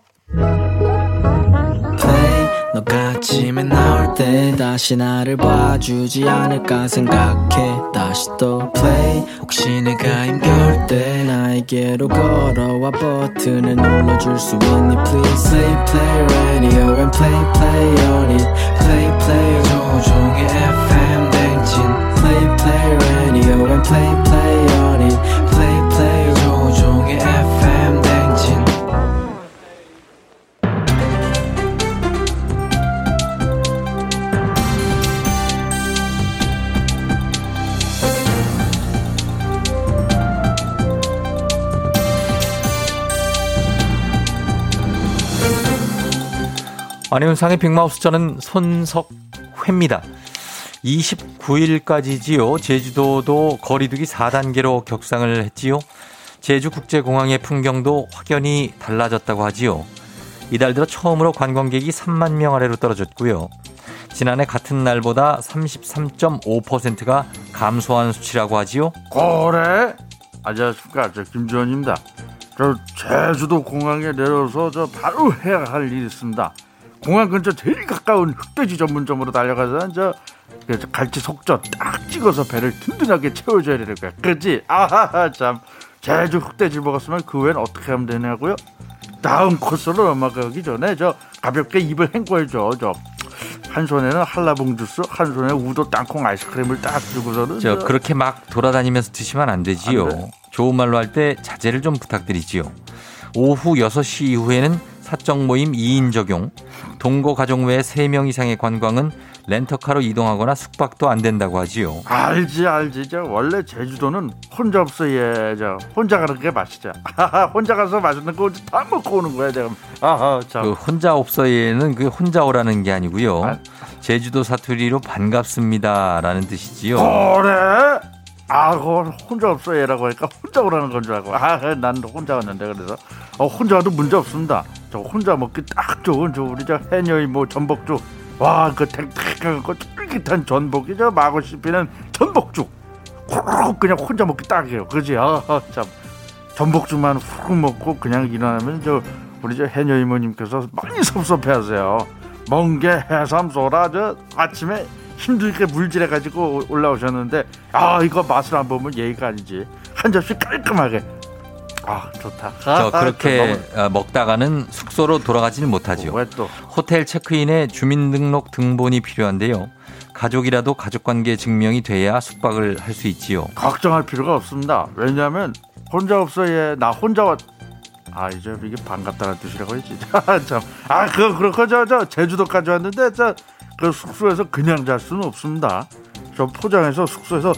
너가 아침에 나올 때 다시 나를 봐주지 않을까 생각해 다시 또 play 혹시 내가 힘겨울 때 나에게로 걸어와 버튼을 눌러줄 수 있니 please play play radio and play play on it play play 조종의 에프엠 댕진 play play radio and play play on it play play 조종의 에프엠 댕진. 아니면 상의 빅마우스 저는 손석회입니다. 이십구 일까지지요. 제주도도 거리두기 사 단계로 격상을 했지요. 제주국제공항의 풍경도 확연히 달라졌다고 하지요. 이달 들어 처음으로 관광객이 삼만 명 아래로 떨어졌고요. 지난해 같은 날보다 삼십삼 점 오 퍼센트가 감소한 수치라고 하지요. 그래? 안녕하십니까. 저 김지원입니다. 저 제주도 공항에 내려서 저 바로 해야 할 일이 있습니다. 공항 근처 제일 가까운 흑돼지 전문점으로 달려가서 저 그래서 갈치 속젓 딱 찍어서 배를 든든하게 채워줘야 되는 거야. 그렇지? 아하하 참. 제주 흑돼지 먹었으면 그 외엔 어떻게 하면 되냐고요? 다음 코스로 넘어가기 전에 저 가볍게 입을 헹궈야죠. 저 한 손에는 한라봉 주스, 한 손에 우도 땅콩 아이스크림을 딱 주고서는 저 그렇게 막 돌아다니면서 드시면 안 되지요. 안 좋은 말로 할 때 자제를 좀 부탁드리지요. 오후 여섯 시 이후에는 사적 모임 이 인 적용, 동거 가족 외 세 명 이상의 관광은 렌터카로 이동하거나 숙박도 안 된다고 하지요. 알지 알지. 저 원래 제주도는 혼자 없어. 예, 저 혼자 가는 게 맛이죠. 혼자 가서 맛있는 거 다 먹고 오는 거야 지금. 아하 참. 그 혼자 없어 예는 그 혼자 오라는 게 아니고요. 아, 제주도 사투리로 반갑습니다라는 뜻이지요. 그래? 아, 그걸 혼자 없어 예라고 하니까 혼자 오라는 건 줄 알고. 아, 난 혼자 왔는데 그래서. 어, 혼자 와도 문제 없습니다. 저 혼자 먹기 딱 좋은 저 우리 저 해녀의 뭐 전복죽. 와, 그 탱탱한 거 쫄깃한 전복이 저 마구 씹히는 전복죽 후루룩 그냥 혼자 먹기 딱이에요. 그지? 아, 참 전복죽만 후루룩 먹고 그냥 일어나면 저 우리 저 해녀 이모님께서 많이 섭섭해하세요. 멍게 해삼 소라 저 아침에 힘들게 물질해가지고 올라오셨는데 아 이거 맛을 안 보면 예의가 아니지. 한 접시 깔끔하게. 아 좋다. 저 그렇게 아, 먹다가는 숙소로 돌아가지는 못하죠. 왜 또? 호텔 체크인에 주민등록 등본이 필요한데요. 가족이라도 가족관계 증명이 돼야 숙박을 할 수 있지요. 걱정할 필요가 없습니다. 왜냐하면 혼자 없어요. 나 혼자 왔. 아 이제 이게 반갑다는 뜻이라고 했지. 참. 아 그거 그렇고 저, 저 제주도까지 왔는데 저 그 숙소에서 그냥 잘 수는 없습니다. 저 포장해서 숙소에서.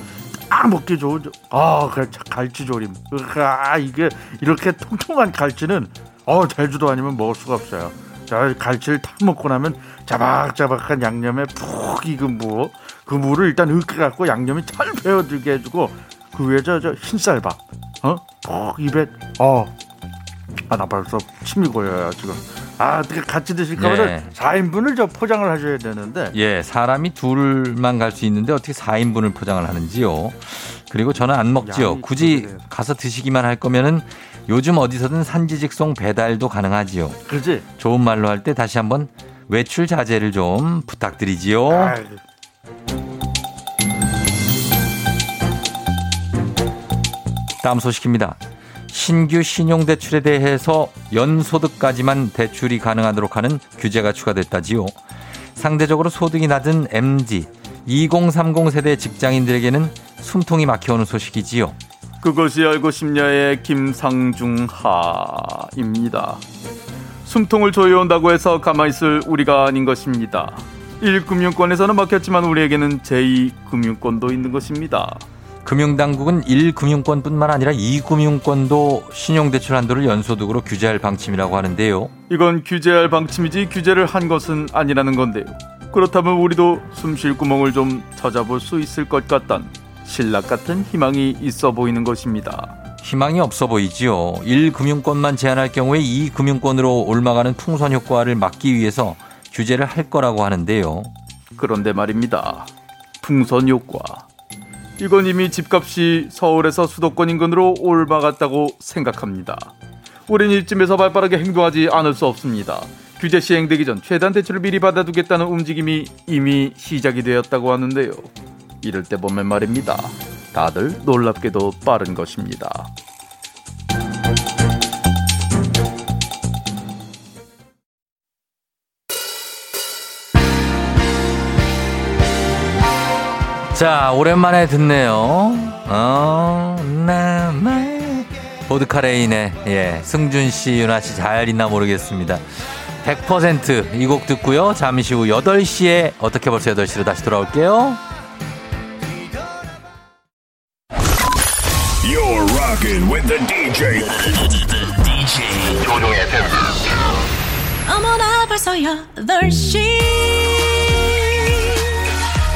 아 먹기 좋은 아 그래 갈치조림. 아 이게 이렇게 통통한 갈치는 어 제주도 아니면 먹을 수가 없어요. 자 갈치를 탁 먹고 나면 자박자박한 양념에 푹 익은 무 그 무를 일단 으깨갖고 양념이 잘 배어들게 해주고 그 위에 저 저 흰쌀밥 어 푹 입에 어 아 나 벌써 침이 고여요 지금. 아, 어떻게 같이 드실까면 예. 사 인분을 저 포장을 하셔야 되는데. 예, 사람이 둘만 갈 수 있는데 어떻게 사 인분을 포장을 하는지요. 그리고 저는 안 먹지요. 굳이 가서 드시기만 할 거면은 요즘 어디서든 산지직송 배달도 가능하지요. 그렇지. 좋은 말로 할 때 다시 한번 외출 자제를 좀 부탁드리지요. 아, 다음 소식입니다. 신규 신용대출에 대해서 연소득까지만 대출이 가능하도록 하는 규제가 추가됐다지요. 상대적으로 소득이 낮은 엠지, 이공삼공 세대 직장인들에게는 숨통이 막혀오는 소식이지요. 그것이 알고 싶냐의 김상중하입니다. 숨통을 조여온다고 해서 가만히 있을 우리가 아닌 것입니다. 일 금융권에서는 막혔지만 우리에게는 제이 금융권도 있는 것입니다. 금융당국은 일 금융권뿐만 아니라 이 금융권도 신용대출 한도를 연소득으로 규제할 방침이라고 하는데요. 이건 규제할 방침이지 규제를 한 것은 아니라는 건데요. 그렇다면 우리도 숨쉴 구멍을 좀 찾아볼 수 있을 것 같단 신락 같은 희망이 있어 보이는 것입니다. 희망이 없어 보이지요. 일 금융권만 제한할 경우에 이 금융권으로 옮아가는 풍선 효과를 막기 위해서 규제를 할 거라고 하는데요. 그런데 말입니다. 풍선 효과. 이건 이미 집값이 서울에서 수도권 인근으로 올라갔다고 생각합니다. 우린 이쯤에서 발빠르게 행동하지 않을 수 없습니다. 규제 시행되기 전 최대한 대출을 미리 받아두겠다는 움직임이 이미 시작이 되었다고 하는데요. 이럴 때 보면 말입니다. 다들 놀랍게도 빠른 것입니다. 자, 오랜만에 듣네요. 어, 나만. 보드카레인의, 예, 승준씨, 윤아씨 잘 있나 모르겠습니다. 백 퍼센트 이 곡 듣고요. 잠시 후 여덟 시에, 어떻게 벌써 여덟 시로 다시 돌아올게요. You're rocking with the 디제이. 디제이. 조종의 팬. 어머나, 벌써 여덟 시.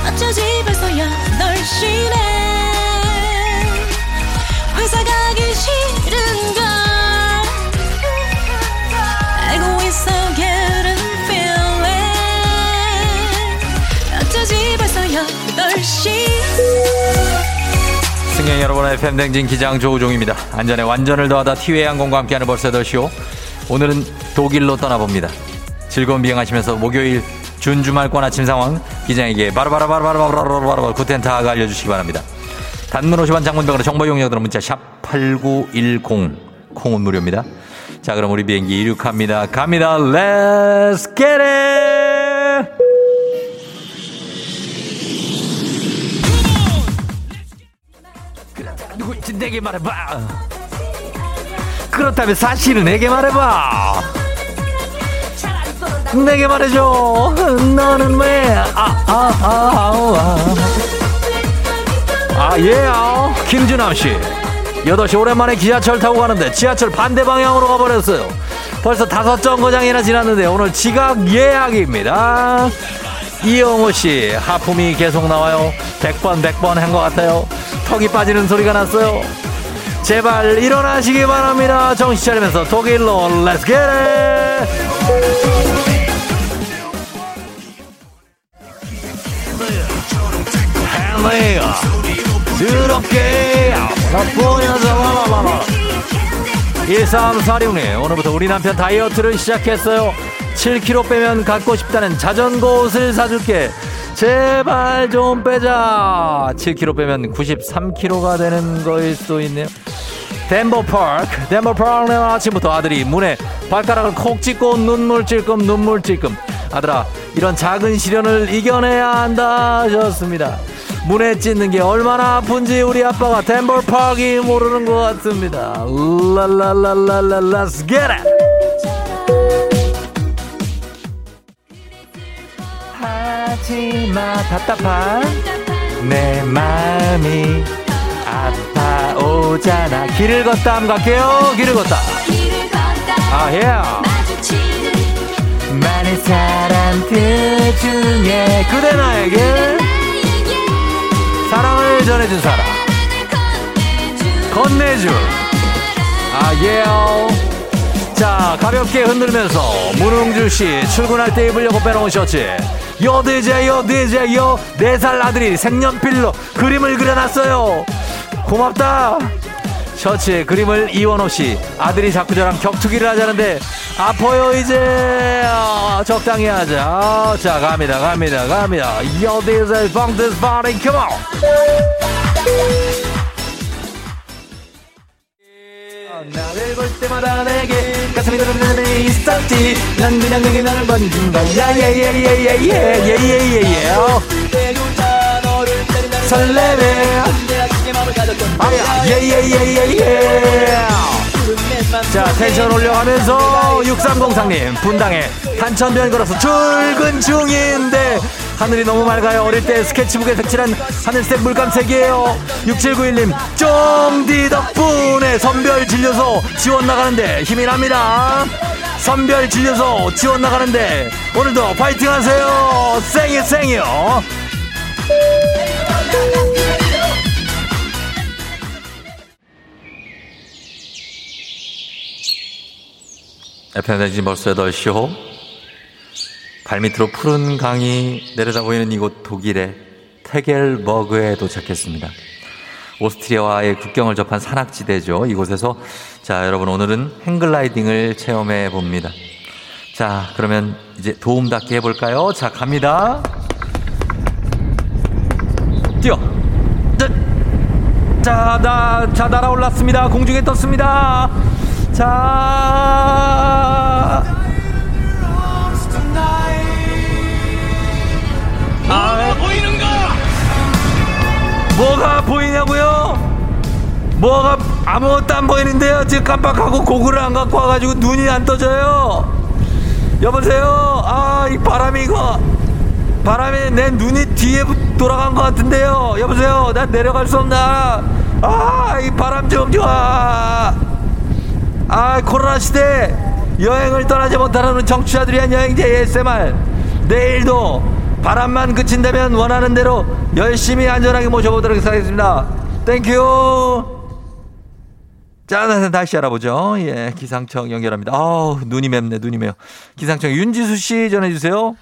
어쩌지 벌써 여덟 시네 회사 가기 싫은걸 알고 있어 getting feeling 어쩌지 벌써 여덟 시 승객 여러분의 에프엠 댕진 기장 조우종입니다. 안전에 완전을 더하다 티웨이 항공과 함께하는 벌써 여덟 시오. 오늘은 독일로 떠나봅니다. 즐거운 비행하시면서 목요일 준주말권 아침 상황 기장에게 바로바로바로바로바로바로바로 구텐타가 알려주시기 바랍니다. 단문 오십 원 장문병으로 정보용역 들은 문자 샵 팔구일공 콩은 무료입니다. 자 그럼 우리 비행기 이륙합니다. 갑니다. Let's get it! 그렇다면 누구인지 내게 말해봐. 그렇다면 사실을 내게 말해봐. 내게 말해줘. 너는 왜? 아, 아, 아, 아, 아. 아, 예, 아. 김준함 씨. 여덟 시 오랜만에 지하철 타고 가는데 지하철 반대 방향으로 가버렸어요. 벌써 다섯 정거장이나 지났는데 오늘 지각 예약입니다. 이영호씨 하품이 계속 나와요. 백 번 백 번 한 것 같아요. 턱이 빠지는 소리가 났어요. 제발 일어나시기 바랍니다. 정신 차리면서 독일로 Let's get it! 헬레야 드럽게 보여줘. 일삼사육 님 오늘부터 우리 남편 다이어트를 시작했어요. 칠 킬로그램 빼면 갖고 싶다는 자전거 옷을 사줄게. 제발 좀 빼자. 칠 킬로그램 빼면 구십삼 킬로그램가 되는 거일 수도 있네요. 덴버 파크 덴버 파크 아침부터 아들이 문에 발가락을 콕 찍고 눈물 찔끔 눈물 찔끔. 아들아 이런 작은 시련을 이겨내야 한다 하셨습니다. 문에 찢는 게 얼마나 아픈지 우리 아빠가 덴버 파악이 모르는 것 같습니다. 라라라라라 Let's get it. 하지마 답답한 내 마음이 아파오잖아. 길을 걷다 한번 갈게요. 길을 걷다. 아 예. Yeah. 많은 사람들 중에 그대 나에게 사랑을 전해준 사람 건네줄 아예요. 자 가볍게 흔들면서 문흥주씨 출근할 때 입으려고 빼놓은 셔츠 여대제여 대제여 네 살 아들이 색연필로 그림을 그려놨어요. 고맙다. 셔츠에 그림을 이원호씨 아들이 자꾸 저랑 격투기를 하자는데 아파요 이제. 어, 적당히 하자. 어, 자 갑니다 갑니다 갑니다. Yo this is funk this party come on. 나를 볼 때마다 내게 가슴이 들어가는 있었지. 난 그냥 그게 나를 만든 거야. 예예예예예예예예예. 설레네. 아야 예예예예예. 자 텐션 올려가면서 육삼공삼 님 분당에 단천변 걸어서 출근 중인데 하늘이 너무 맑아요. 어릴 때 스케치북에 색칠한 하늘색 물감색이에요. 육칠구일 님 쫑디 덕분에 선별 진료소 지원 나가는데 힘이 납니다. 선별 진료소 지원 나가는데 오늘도 파이팅 하세요. 생일 생이요. 에프엠 대행진 벌써 여덟 시 호. 발밑으로 푸른 강이 내려다보이는 이곳 독일의 테겔버그에 도착했습니다. 오스트리아와의 국경을 접한 산악지대죠. 이곳에서 자 여러분 오늘은 행글라이딩을 체험해 봅니다. 자 그러면 이제 도움 닿게 해볼까요? 자 갑니다. 뛰어. 자, 나, 자 날아올랐습니다. 공중에 떴습니다. 자, 아, 보이는가? 뭐가 보이냐고요? 뭐가 아무것도 안 보이는데요. 지금 깜빡하고 고글을 안 갖고 와가지고 눈이 안 떠져요. 여보세요. 아, 이 바람이 이거 바람에 내 눈이 뒤에 돌아간 것 같은데요. 여보세요. 난 내려갈 수 없나? 아, 이 바람 좀 좋아. 아 코로나 시대 여행을 떠나지 못하는 청취자들이 한 여행지 에이에스엠알 내일도 바람만 그친다면 원하는 대로 열심히 안전하게 모셔보도록 하겠습니다. 땡큐. 자 다시 알아보죠. 예, 기상청 연결합니다. 아우 눈이 맵네 눈이 매요. 기상청 윤지수씨 전해주세요.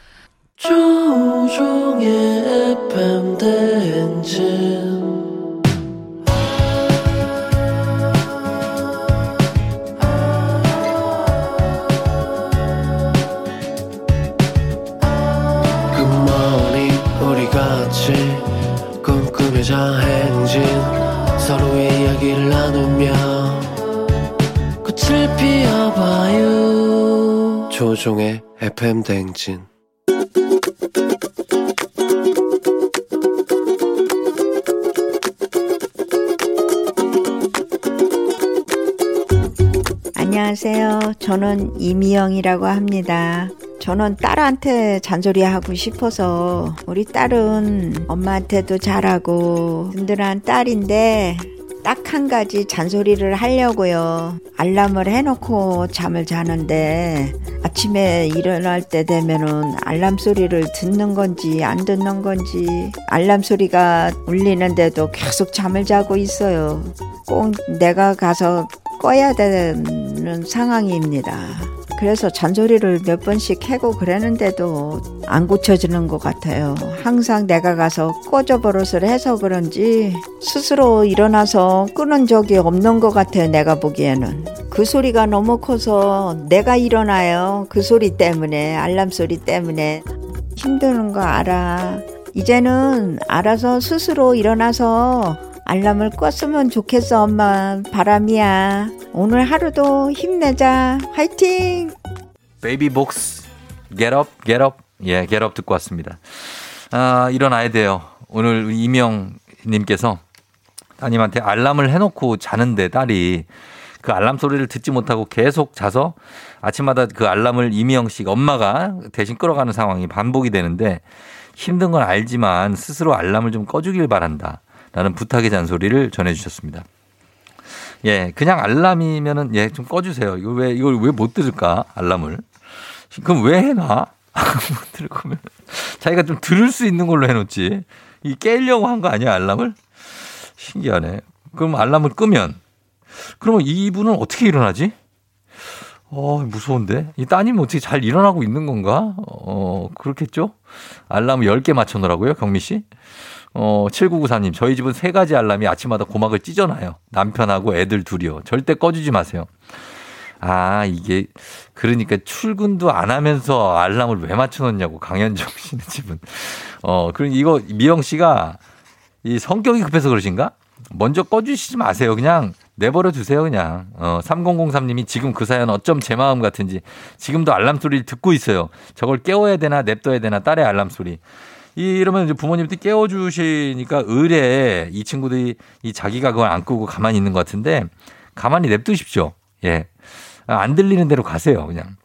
조종의 에프엠 대행진 꽃을 피워봐요. 조종의 에프엠 대행진. 안녕하세요. 저는 이미영이라고 합니다. 저는 딸한테 잔소리하고 싶어서, 우리 딸은 엄마한테도 잘하고 든든한 딸인데 딱 한 가지 잔소리를 하려고요. 알람을 해놓고 잠을 자는데 아침에 일어날 때 되면은 알람 소리를 듣는 건지 안 듣는 건지 알람 소리가 울리는데도 계속 잠을 자고 있어요. 꼭 내가 가서 꺼야 되는 상황입니다. 그래서 잔소리를 몇 번씩 하고 그랬는데도 안 고쳐지는 것 같아요. 항상 내가 가서 꺼져 버릇을 해서 그런지 스스로 일어나서 끄는 적이 없는 것 같아요. 내가 보기에는 그 소리가 너무 커서 내가 일어나요. 그 소리 때문에, 알람 소리 때문에. 힘드는 거 알아. 이제는 알아서 스스로 일어나서 알람을 껐으면 좋겠어, 엄마. 바람이야. 오늘 하루도 힘내자. 화이팅! 베이비복스, 겟업, 겟업. 예, 겟업 듣고 왔습니다. 아, 일어나야 돼요. 오늘 이명님께서 따님한테 알람을 해놓고 자는데 딸이 그 알람 소리를 듣지 못하고 계속 자서 아침마다 그 알람을 이미영 씨 엄마가 대신 끌어가는 상황이 반복이 되는데 힘든 건 알지만 스스로 알람을 좀 꺼주길 바란다. 라는 부탁의 잔소리를 전해주셨습니다. 예, 그냥 알람이면은, 예, 좀 꺼주세요. 이거 왜, 이걸 왜 못 들을까? 알람을. 그럼 왜 해놔? 못 들을 거면. 자기가 좀 들을 수 있는 걸로 해놓지. 이 깨려고 한 거 아니야, 알람을? 신기하네. 그럼 알람을 끄면. 그러면 이분은 어떻게 일어나지? 어, 무서운데? 이 따님은 어떻게 잘 일어나고 있는 건가? 어, 그렇겠죠? 알람 열 개 맞춰놓으라고요, 경미 씨? 어, 칠구구사 님, 저희 집은 세 가지 알람이 아침마다 고막을 찢어놔요. 남편하고 애들 둘이요. 절대 꺼주지 마세요. 아, 이게, 그러니까 출근도 안 하면서 알람을 왜 맞춰놓냐고, 강현정 씨는 집은. 어, 그럼 이거 미영 씨가 이 성격이 급해서 그러신가? 먼저 꺼주시지 마세요. 그냥 내버려 두세요, 그냥. 어, 삼공공삼 님이 지금 그 사연 어쩜 제 마음 같은지 지금도 알람 소리를 듣고 있어요. 저걸 깨워야 되나, 냅둬야 되나, 딸의 알람 소리. 이러면 이제 부모님들이 깨워주시니까 의례에 이 친구들이 이 자기가 그걸 안 끄고 가만히 있는 것 같은데 가만히 냅두십시오. 예. 안 들리는 대로 가세요, 그냥.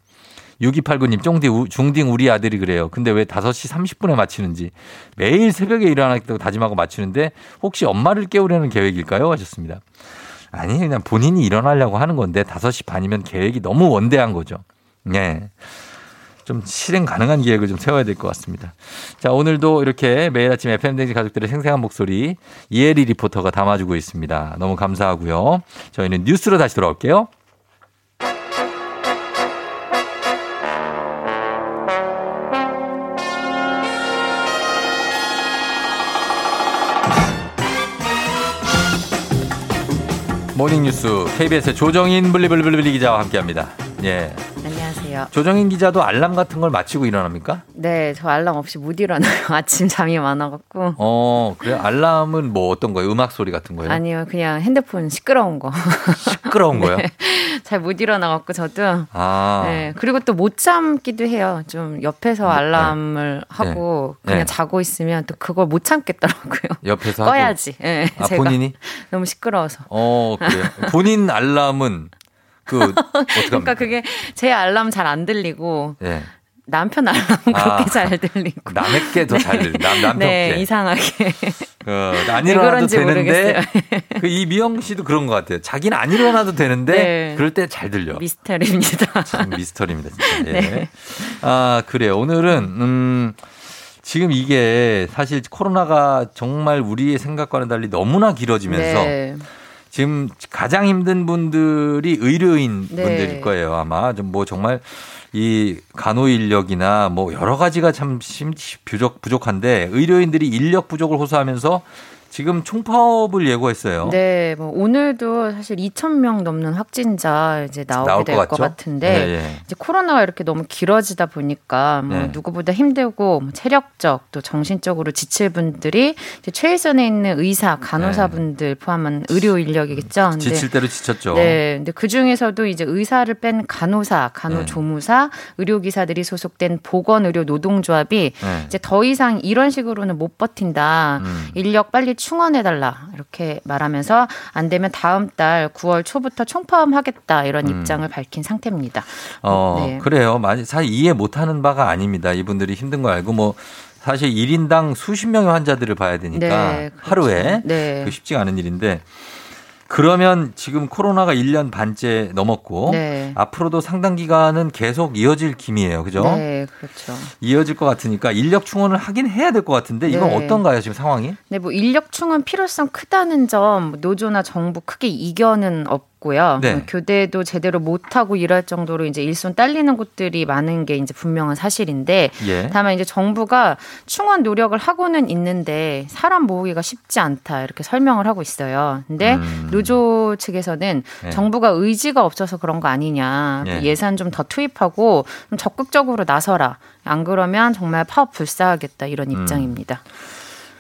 육이팔구 님, 쫑디, 중딩 우리 아들이 그래요. 근데 왜 다섯 시 삼십 분에 마치는지 매일 새벽에 일어나겠다고 다짐하고 마치는데 혹시 엄마를 깨우려는 계획일까요? 하셨습니다. 아니, 그냥 본인이 일어나려고 하는 건데 다섯 시 반이면 계획이 너무 원대한 거죠. 예. 좀 실행 가능한 계획을 좀 세워야 될 것 같습니다. 자, 오늘도 이렇게 매일 아침 에프엠 댕진 가족들의 생생한 목소리 이혜리 리포터가 담아주고 있습니다. 너무 감사하고요. 저희는 뉴스로 다시 돌아올게요. 모닝뉴스 케이비에스의 조정인 블리블리블리 기자와 함께합니다. 예. 안녕하세요. 조정인 기자도 알람 같은 걸 맞추고 일어납니까? 네, 저 알람 없이 못 일어나요. 아침 잠이 많아갖고. 어, 그래. 알람은 뭐 어떤 거예요? 음악 소리 같은 거예요? 아니요, 그냥 핸드폰 시끄러운 거. 시끄러운 거요? 네, 잘 못 일어나갖고 저도. 아. 네, 그리고 또 못 참기도 해요. 좀 옆에서 알람을 네. 하고 네. 그냥 네. 자고 있으면 또 그걸 못 참겠더라고요. 옆에서 하고. 꺼야지. 네, 아, 제가. 본인이? 너무 시끄러워서. 어, 그래요. 본인 알람은. 그 그러니까 그게 제 알람 잘 안 들리고 네. 남편 알람 그렇게 아, 잘 들리고 남의 게 더 잘 들리고 남, 남편 네, 게 이상하게 어, 안 일어나도 되는데 그 이 미영 씨도 그런 것 같아요. 자기는 안 일어나도 되는데 네. 그럴 때 잘 들려. 미스터리입니다. 참 미스터리입니다. 진짜. 예. 네. 아 그래요. 오늘은 음, 지금 이게 사실 코로나가 정말 우리의 생각과는 달리 너무나 길어지면서. 네. 지금 가장 힘든 분들이 의료인 네. 분들일 거예요. 아마 좀 뭐 정말 이 간호 인력이나 뭐 여러 가지가 참 부족 부족한데 의료인들이 인력 부족을 호소하면서 지금 총파업을 예고했어요. 네, 뭐 오늘도 사실 이천 명 넘는 확진자 이제 나오게 될 것 같은데 예, 예. 이제 코로나가 이렇게 너무 길어지다 보니까 뭐 예. 누구보다 힘들고 체력적 또 정신적으로 지칠 분들이 이제 최일선에 있는 의사, 간호사분들 예. 포함한 의료 인력이겠죠. 근데, 지칠 대로 지쳤죠. 네, 근데 그 중에서도 이제 의사를 뺀 간호사, 간호조무사, 예. 의료기사들이 소속된 보건의료 노동조합이 예. 이제 더 이상 이런 식으로는 못 버틴다. 음. 인력 빨리 충원해달라 이렇게 말하면서 안 되면 다음 달 구월 초부터 총파업하겠다 이런 음. 입장을 밝힌 상태입니다. 어, 네. 그래요. 많이 사실 이해 못하는 바가 아닙니다. 이분들이 힘든 거 알고 뭐 사실 일 인당 수십 명의 환자들을 봐야 되니까 네, 하루에 네. 쉽지가 않은 일인데 그러면 지금 코로나가 일 년 반째 넘었고 네. 앞으로도 상당 기간은 계속 이어질 기미예요. 그죠? 네, 그렇죠. 이어질 것 같으니까 인력 충원을 하긴 해야 될 것 같은데 이건 네. 어떤가요, 지금 상황이? 네, 뭐 인력 충원 필요성 크다는 점 노조나 정부 크게 이견은 없 고요. 네. 교대도 제대로 못하고 일할 정도로 이제 일손 딸리는 곳들이 많은 게 이제 분명한 사실인데 예. 다만 이제 정부가 충원 노력을 하고는 있는데 사람 모으기가 쉽지 않다 이렇게 설명을 하고 있어요. 근데 음. 노조 측에서는 예. 정부가 의지가 없어서 그런 거 아니냐. 예. 예산 좀 더 투입하고 좀 적극적으로 나서라. 안 그러면 정말 파업 불사하겠다 이런 입장입니다. 음.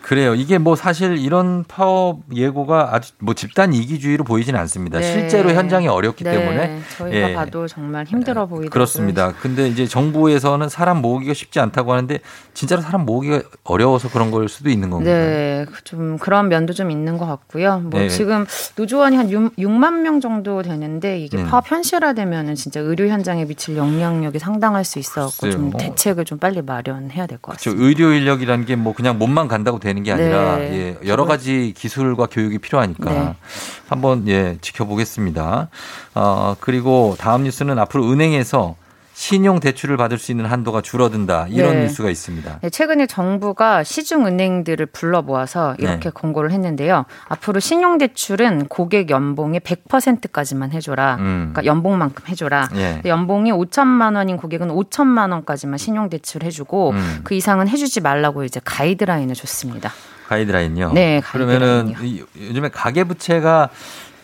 그래요. 이게 뭐 사실 이런 파업 예고가 아주 뭐 집단 이기주의로 보이진 않습니다. 네. 실제로 현장이 어렵기 네. 때문에 저희가 예. 봐도 정말 힘들어 보이더라고요. 그렇습니다. 근데 이제 정부에서는 사람 모으기가 쉽지 않다고 하는데 진짜로 사람 모으기가 어려워서 그런 걸 수도 있는 건가요? 네, 좀 그런 면도 좀 있는 것 같고요. 뭐 네. 지금 노조원이 한 육만 명 정도 되는데 이게 네. 파업 현실화되면은 진짜 의료 현장에 미칠 영향력이 상당할 수 있어갖고 좀 대책을 좀 빨리 마련해야 될 것 같습니다. 그렇죠. 의료 인력이라는 게 뭐 그냥 몸만 간다고 되는 게 아니라 네. 예, 여러 가지 기술과 교육이 필요하니까 네. 한번 예, 지켜보겠습니다. 어, 그리고 다음 뉴스는 앞으로 은행에서 신용 대출을 받을 수 있는 한도가 줄어든다. 이런 네. 뉴스가 있습니다. 네, 최근에 정부가 시중 은행들을 불러 모아서 이렇게 네. 권고를 했는데요. 앞으로 신용 대출은 고객 연봉의 백 퍼센트까지만 해줘라. 음. 그러니까 연봉만큼 해줘라. 네. 연봉이 오천만 원인 고객은 오천만 원까지만 신용 대출 해주고 음. 그 이상은 해주지 말라고 이제 가이드라인을 줬습니다. 가이드라인요. 네, 가이드라인이요. 그러면은 요즘에 가계 부채가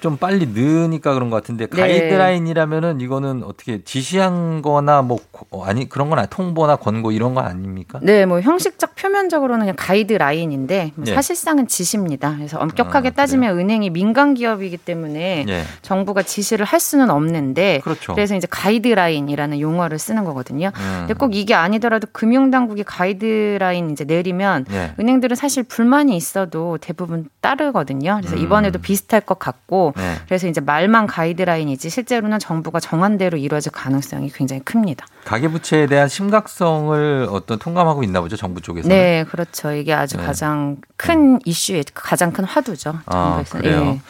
좀 빨리 느니까 그런 것 같은데 가이드라인이라면은 이거는 어떻게 지시한 거나 뭐 아니 그런 건 아니 통보나 권고 이런 거 아닙니까? 네, 뭐 형식적 표면적으로는 그냥 가이드라인인데 뭐 예. 사실상은 지시입니다. 그래서 엄격하게 아, 따지면 은행이 민간 기업이기 때문에 예. 정부가 지시를 할 수는 없는데 그렇죠. 그래서 이제 가이드라인이라는 용어를 쓰는 거거든요. 음. 근데 꼭 이게 아니더라도 금융당국이 가이드라인 이제 내리면 예. 은행들은 사실 불만이 있어도 대부분 따르거든요. 그래서 음. 이번에도 비슷할 것 같고. 네. 그래서 이제 말만 가이드라인이지 실제로는 정부가 정한 대로 이루어질 가능성이 굉장히 큽니다. 가계부채에 대한 심각성을 어떤 통감하고 있나 보죠, 정부 쪽에서는. 네, 그렇죠. 이게 아주 네. 가장 큰 이슈의 가장 큰 화두죠. 아, 그래요. 네.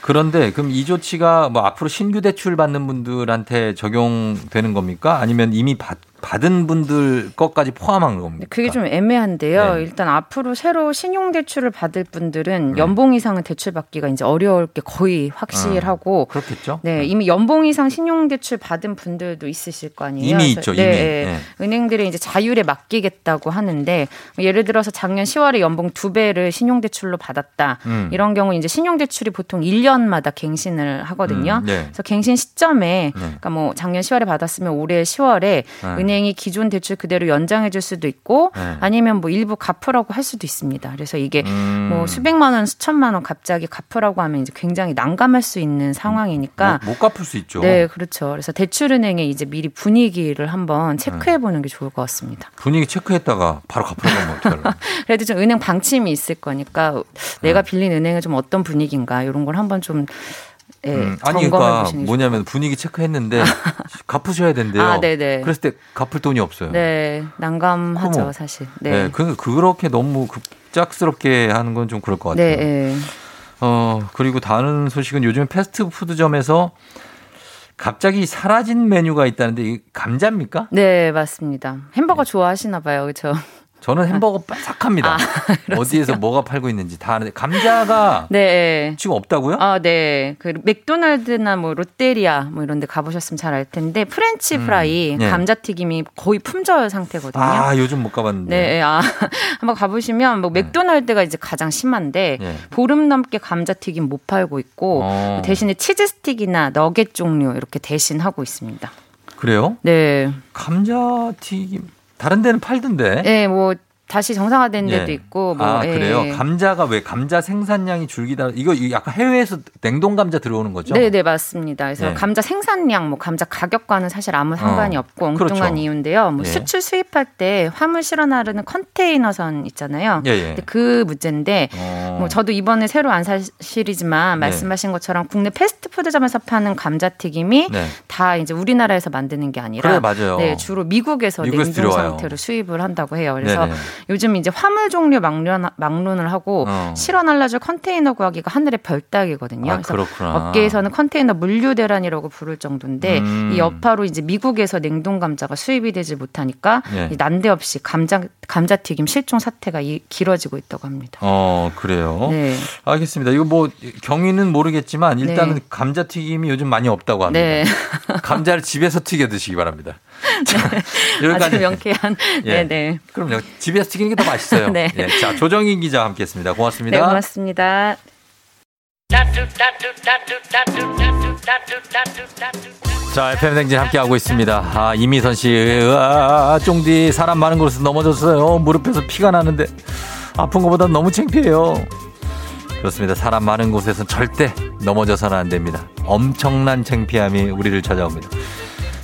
그런데 그럼 이 조치가 뭐 앞으로 신규 대출 받는 분들한테 적용되는 겁니까? 아니면 이미 받 받은 분들 것까지 포함한 겁니다. 그게 좀 애매한데요. 네. 일단 앞으로 새로 신용 대출을 받을 분들은 네. 연봉 이상은 대출 받기가 이제 어려울 게 거의 확실하고. 아, 그렇겠죠. 네, 이미 연봉 이상 신용 대출 받은 분들도 있으실 거 아니에요. 이미 있죠. 네, 이미. 네. 은행들이 이제 자율에 맡기겠다고 하는데 예를 들어서 작년 시월에 연봉 두 배를 신용 대출로 받았다. 음. 이런 경우 이제 신용 대출이 보통 일 년마다 갱신을 하거든요. 음, 네. 그래서 갱신 시점에 네. 그러니까 뭐 작년 시월에 받았으면 올해 시월에 네. 은행이 기존 대출 그대로 연장해 줄 수도 있고 네. 아니면 뭐 일부 갚으라고 할 수도 있습니다. 그래서 이게 음. 뭐 수백만 원, 수천만 원 갑자기 갚으라고 하면 이제 굉장히 난감할 수 있는 상황이니까 못, 못 갚을 수 있죠. 네, 그렇죠. 그래서 대출은행에 이제 미리 분위기를 한번 체크해 보는 게 좋을 것 같습니다. 분위기 체크했다가 바로 갚으라고 하면 어떡하려고. 그래도 좀 은행 방침이 있을 거니까 내가 빌린 은행은 좀 어떤 분위기인가 이런 걸 한번 좀 네, 음, 아니 그러니까 뭐냐면 분위기 체크했는데 갚으셔야 된대요. 아, 네네. 그랬을 때 갚을 돈이 없어요. 네, 난감하죠 그럼, 사실. 네. 네, 그러니까 그렇게 너무 급작스럽게 하는 건 좀 그럴 것 같아요. 네. 어 그리고 다른 소식은 요즘 패스트푸드점에서 갑자기 사라진 메뉴가 있다는데 이게 감자입니까? 네, 맞습니다. 햄버거 좋아하시나 봐요, 그렇죠? 저는 햄버거 빠삭합니다. 아, 어디에서 뭐가 팔고 있는지 다 아는데 감자가 네. 지금 없다고요? 아, 네. 그 맥도날드나 뭐 롯데리아 뭐 이런 데 가보셨으면 잘 알 텐데 프렌치 프라이 음, 네. 감자튀김이 거의 품절 상태거든요. 아, 요즘 못 가봤는데. 네. 아, 한번 가보시면 뭐 맥도날드가 이제 가장 심한데 네. 보름 넘게 감자튀김 못 팔고 있고 어. 대신에 치즈 스틱이나 너겟 종류 이렇게 대신하고 있습니다. 그래요? 네. 감자튀김 다른 데는 팔던데. 네, 뭐 다시 정상화된 데도 예. 있고. 뭐, 아, 그래요? 예. 감자가 왜 감자 생산량이 줄기다. 이거 약간 해외에서 냉동 감자 들어오는 거죠? 네, 네, 맞습니다. 그래서 예. 감자 생산량, 뭐 감자 가격과는 사실 아무 상관이 어, 없고 엉뚱한 그렇죠. 이유인데요. 뭐 예. 수출 수입할 때 화물 실어 나르는 컨테이너선 있잖아요. 예, 예. 근데 그 문제인데, 어. 뭐 저도 이번에 새로 안 사실이지만 말씀하신 예. 것처럼 국내 패스트푸드점에서 파는 감자튀김이 네. 다 이제 우리나라에서 만드는 게 아니라, 그래, 맞아요. 네, 주로 미국에서, 미국에서 냉동 들어와요. 상태로 수입을 한다고 해요. 그래서 네, 네. 요즘 이제 화물 종류 막론, 막론을 하고 어. 실어 날라줄 컨테이너 구하기가 하늘의 별따기거든요. 아, 그래서 그렇구나. 업계에서는 컨테이너 물류 대란이라고 부를 정도인데 음. 이 여파로 이제 미국에서 냉동 감자가 수입이 되지 못하니까 예. 난데없이 감자 감자튀김 실종 사태가 이, 길어지고 있다고 합니다. 어, 그래요. 네. 알겠습니다. 이거 뭐 경위는 모르겠지만 일단은 네. 감자튀김이 요즘 많이 없다고 합니다. 네. 감자를 집에서 튀겨 드시기 바랍니다. 네. 아주 명쾌한. 예. 네네. 그럼요. 집에서 튀기는 게 더 맛있어요. 네. 예. 자, 조정인 기자와 함께했습니다. 고맙습니다. 네, 고맙습니다. 자, 에프엠 댕진 함께하고 있습니다. 아, 이미선 씨, 으아, 쫑디 사람 많은 곳에서 넘어졌어요. 무릎에서 피가 나는데 아픈 것보다 너무 창피해요. 그렇습니다. 사람 많은 곳에서 절대 넘어져서는 안 됩니다. 엄청난 창피함이 우리를 찾아옵니다.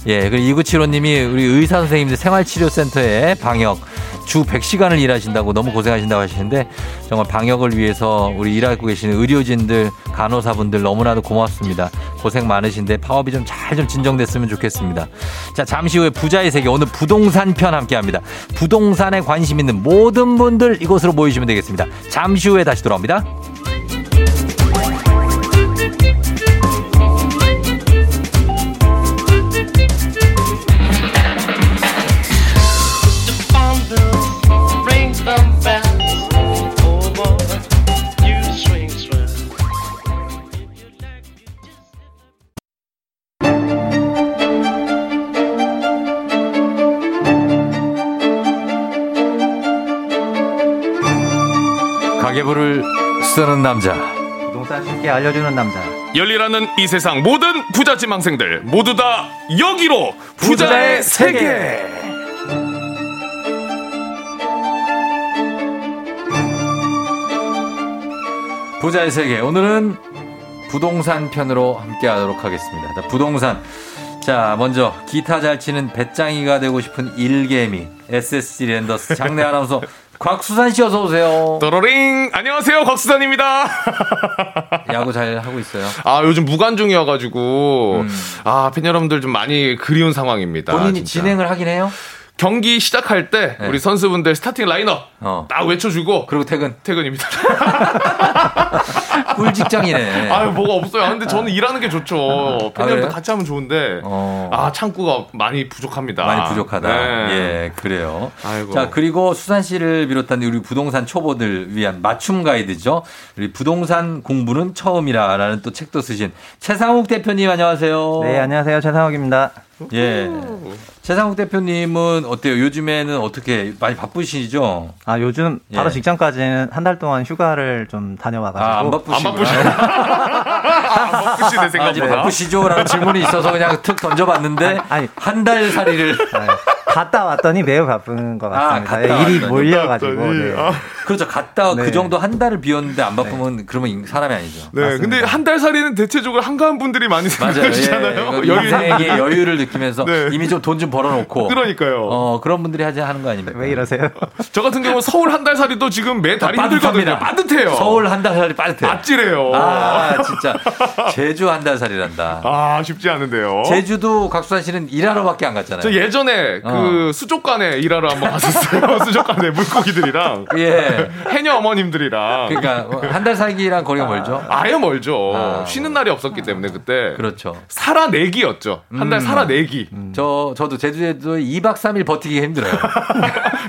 예, 그리고 이구칠오 님이 우리 의사 선생님들 생활치료센터에 방역 주 백 시간을 일하신다고 너무 고생하신다고 하시는데 정말 방역을 위해서 우리 일하고 계시는 의료진들, 간호사분들 너무나도 고맙습니다. 고생 많으신데 파업이 좀 잘 좀 진정됐으면 좋겠습니다. 자, 잠시 후에 부자의 세계 오늘 부동산 편 함께합니다. 부동산에 관심 있는 모든 분들 이곳으로 모이시면 되겠습니다. 잠시 후에 다시 돌아옵니다. 가계부를 쓰는 남자, 부동산 쉽게 알려주는 남자, 열일하는 이 세상 모든 부자 지망생들 모두 다 여기로, 부자의, 부자의 세계. 세계. 부자의 세계 오늘은 부동산 편으로 함께하도록 하겠습니다. 자, 부동산. 자, 먼저 기타 잘 치는 배짱이가 되고 싶은 일개미 에스에스지 랜더스 장래 아나운서 곽수산 씨 어서 오세요. 또로링. 안녕하세요. 곽수산입니다. 야구 잘 하고 있어요? 아, 요즘 무관중이어가지고 음. 아, 팬 여러분들 좀 많이 그리운 상황입니다. 본인이 진짜. 진행을 하긴 해요? 경기 시작할 때 네. 우리 선수분들 스타팅 라인업 어. 딱 외쳐주고 그리고 퇴근. 퇴근입니다. 꿀직장이네. 아유, 뭐가 없어요. 근데 저는 일하는 게 좋죠. 팬들도 아, 같이 하면 좋은데 어. 아, 창구가 많이 부족합니다. 많이 부족하다. 네. 예, 그래요. 아이고. 자, 그리고 수산 씨를 비롯한 우리 부동산 초보들 위한 맞춤 가이드죠. 우리 부동산 공부는 처음이라라는 또 책도 쓰신 최상욱 대표님 안녕하세요. 네, 안녕하세요. 최상욱입니다. 예. 최상욱 대표님은 어때요? 요즘에는 어떻게 많이 바쁘시죠? 아, 요즘 바로 예. 직전까지는 한 달 동안 휴가를 좀 다녀와가지고. 아, 안 바쁘시죠? 안 바쁘시죠? 안 바쁘시네, 생각보다. 아, 바쁘시죠? 라는 질문이 있어서 그냥 툭 던져봤는데 한 달 살이를. 아니, 갔다 왔더니 매우 바쁜 것 같습니다. 아, 갔다 일이 몰려가지고. 네. 아. 그렇죠. 갔다 네. 그 정도 한 달을 비웠는데 안 바쁘면 네. 그러면 사람이 아니죠. 네, 맞습니다. 근데 한 달 살이는 대체적으로 한가한 분들이 많이 생각하시잖아요. 예, 여유의 여유를 느끼면서 네. 이미 좀 돈 좀 벌어놓고. 그러니까요. 어, 그런 분들이 하지 하는 거 아닙니까? 왜 이러세요? 저 같은 경우는 서울 한 달 살이도 지금 매 달이 힘들거든요. 빠듯해요. 서울 한 달 살이 빠듯해요. 아찔해요. 아, 진짜 제주 한 달 살이란다. 아, 쉽지 않은데요. 제주도 곽수산 씨는 일하러밖에 안 갔잖아요. 저 예전에 그 그 수족관에 일하러 한번 갔었어요. 수족관에 물고기들이랑 예. 해녀 어머님들이랑. 그러니까 한 달 살기랑 거리가 멀죠. 아예 멀죠. 아. 쉬는 날이 없었기 때문에 그때. 그렇죠. 살아내기였죠. 한 달 음. 살아내기. 음. 저 저도 제주에도 이박 삼일 버티기 힘들어요.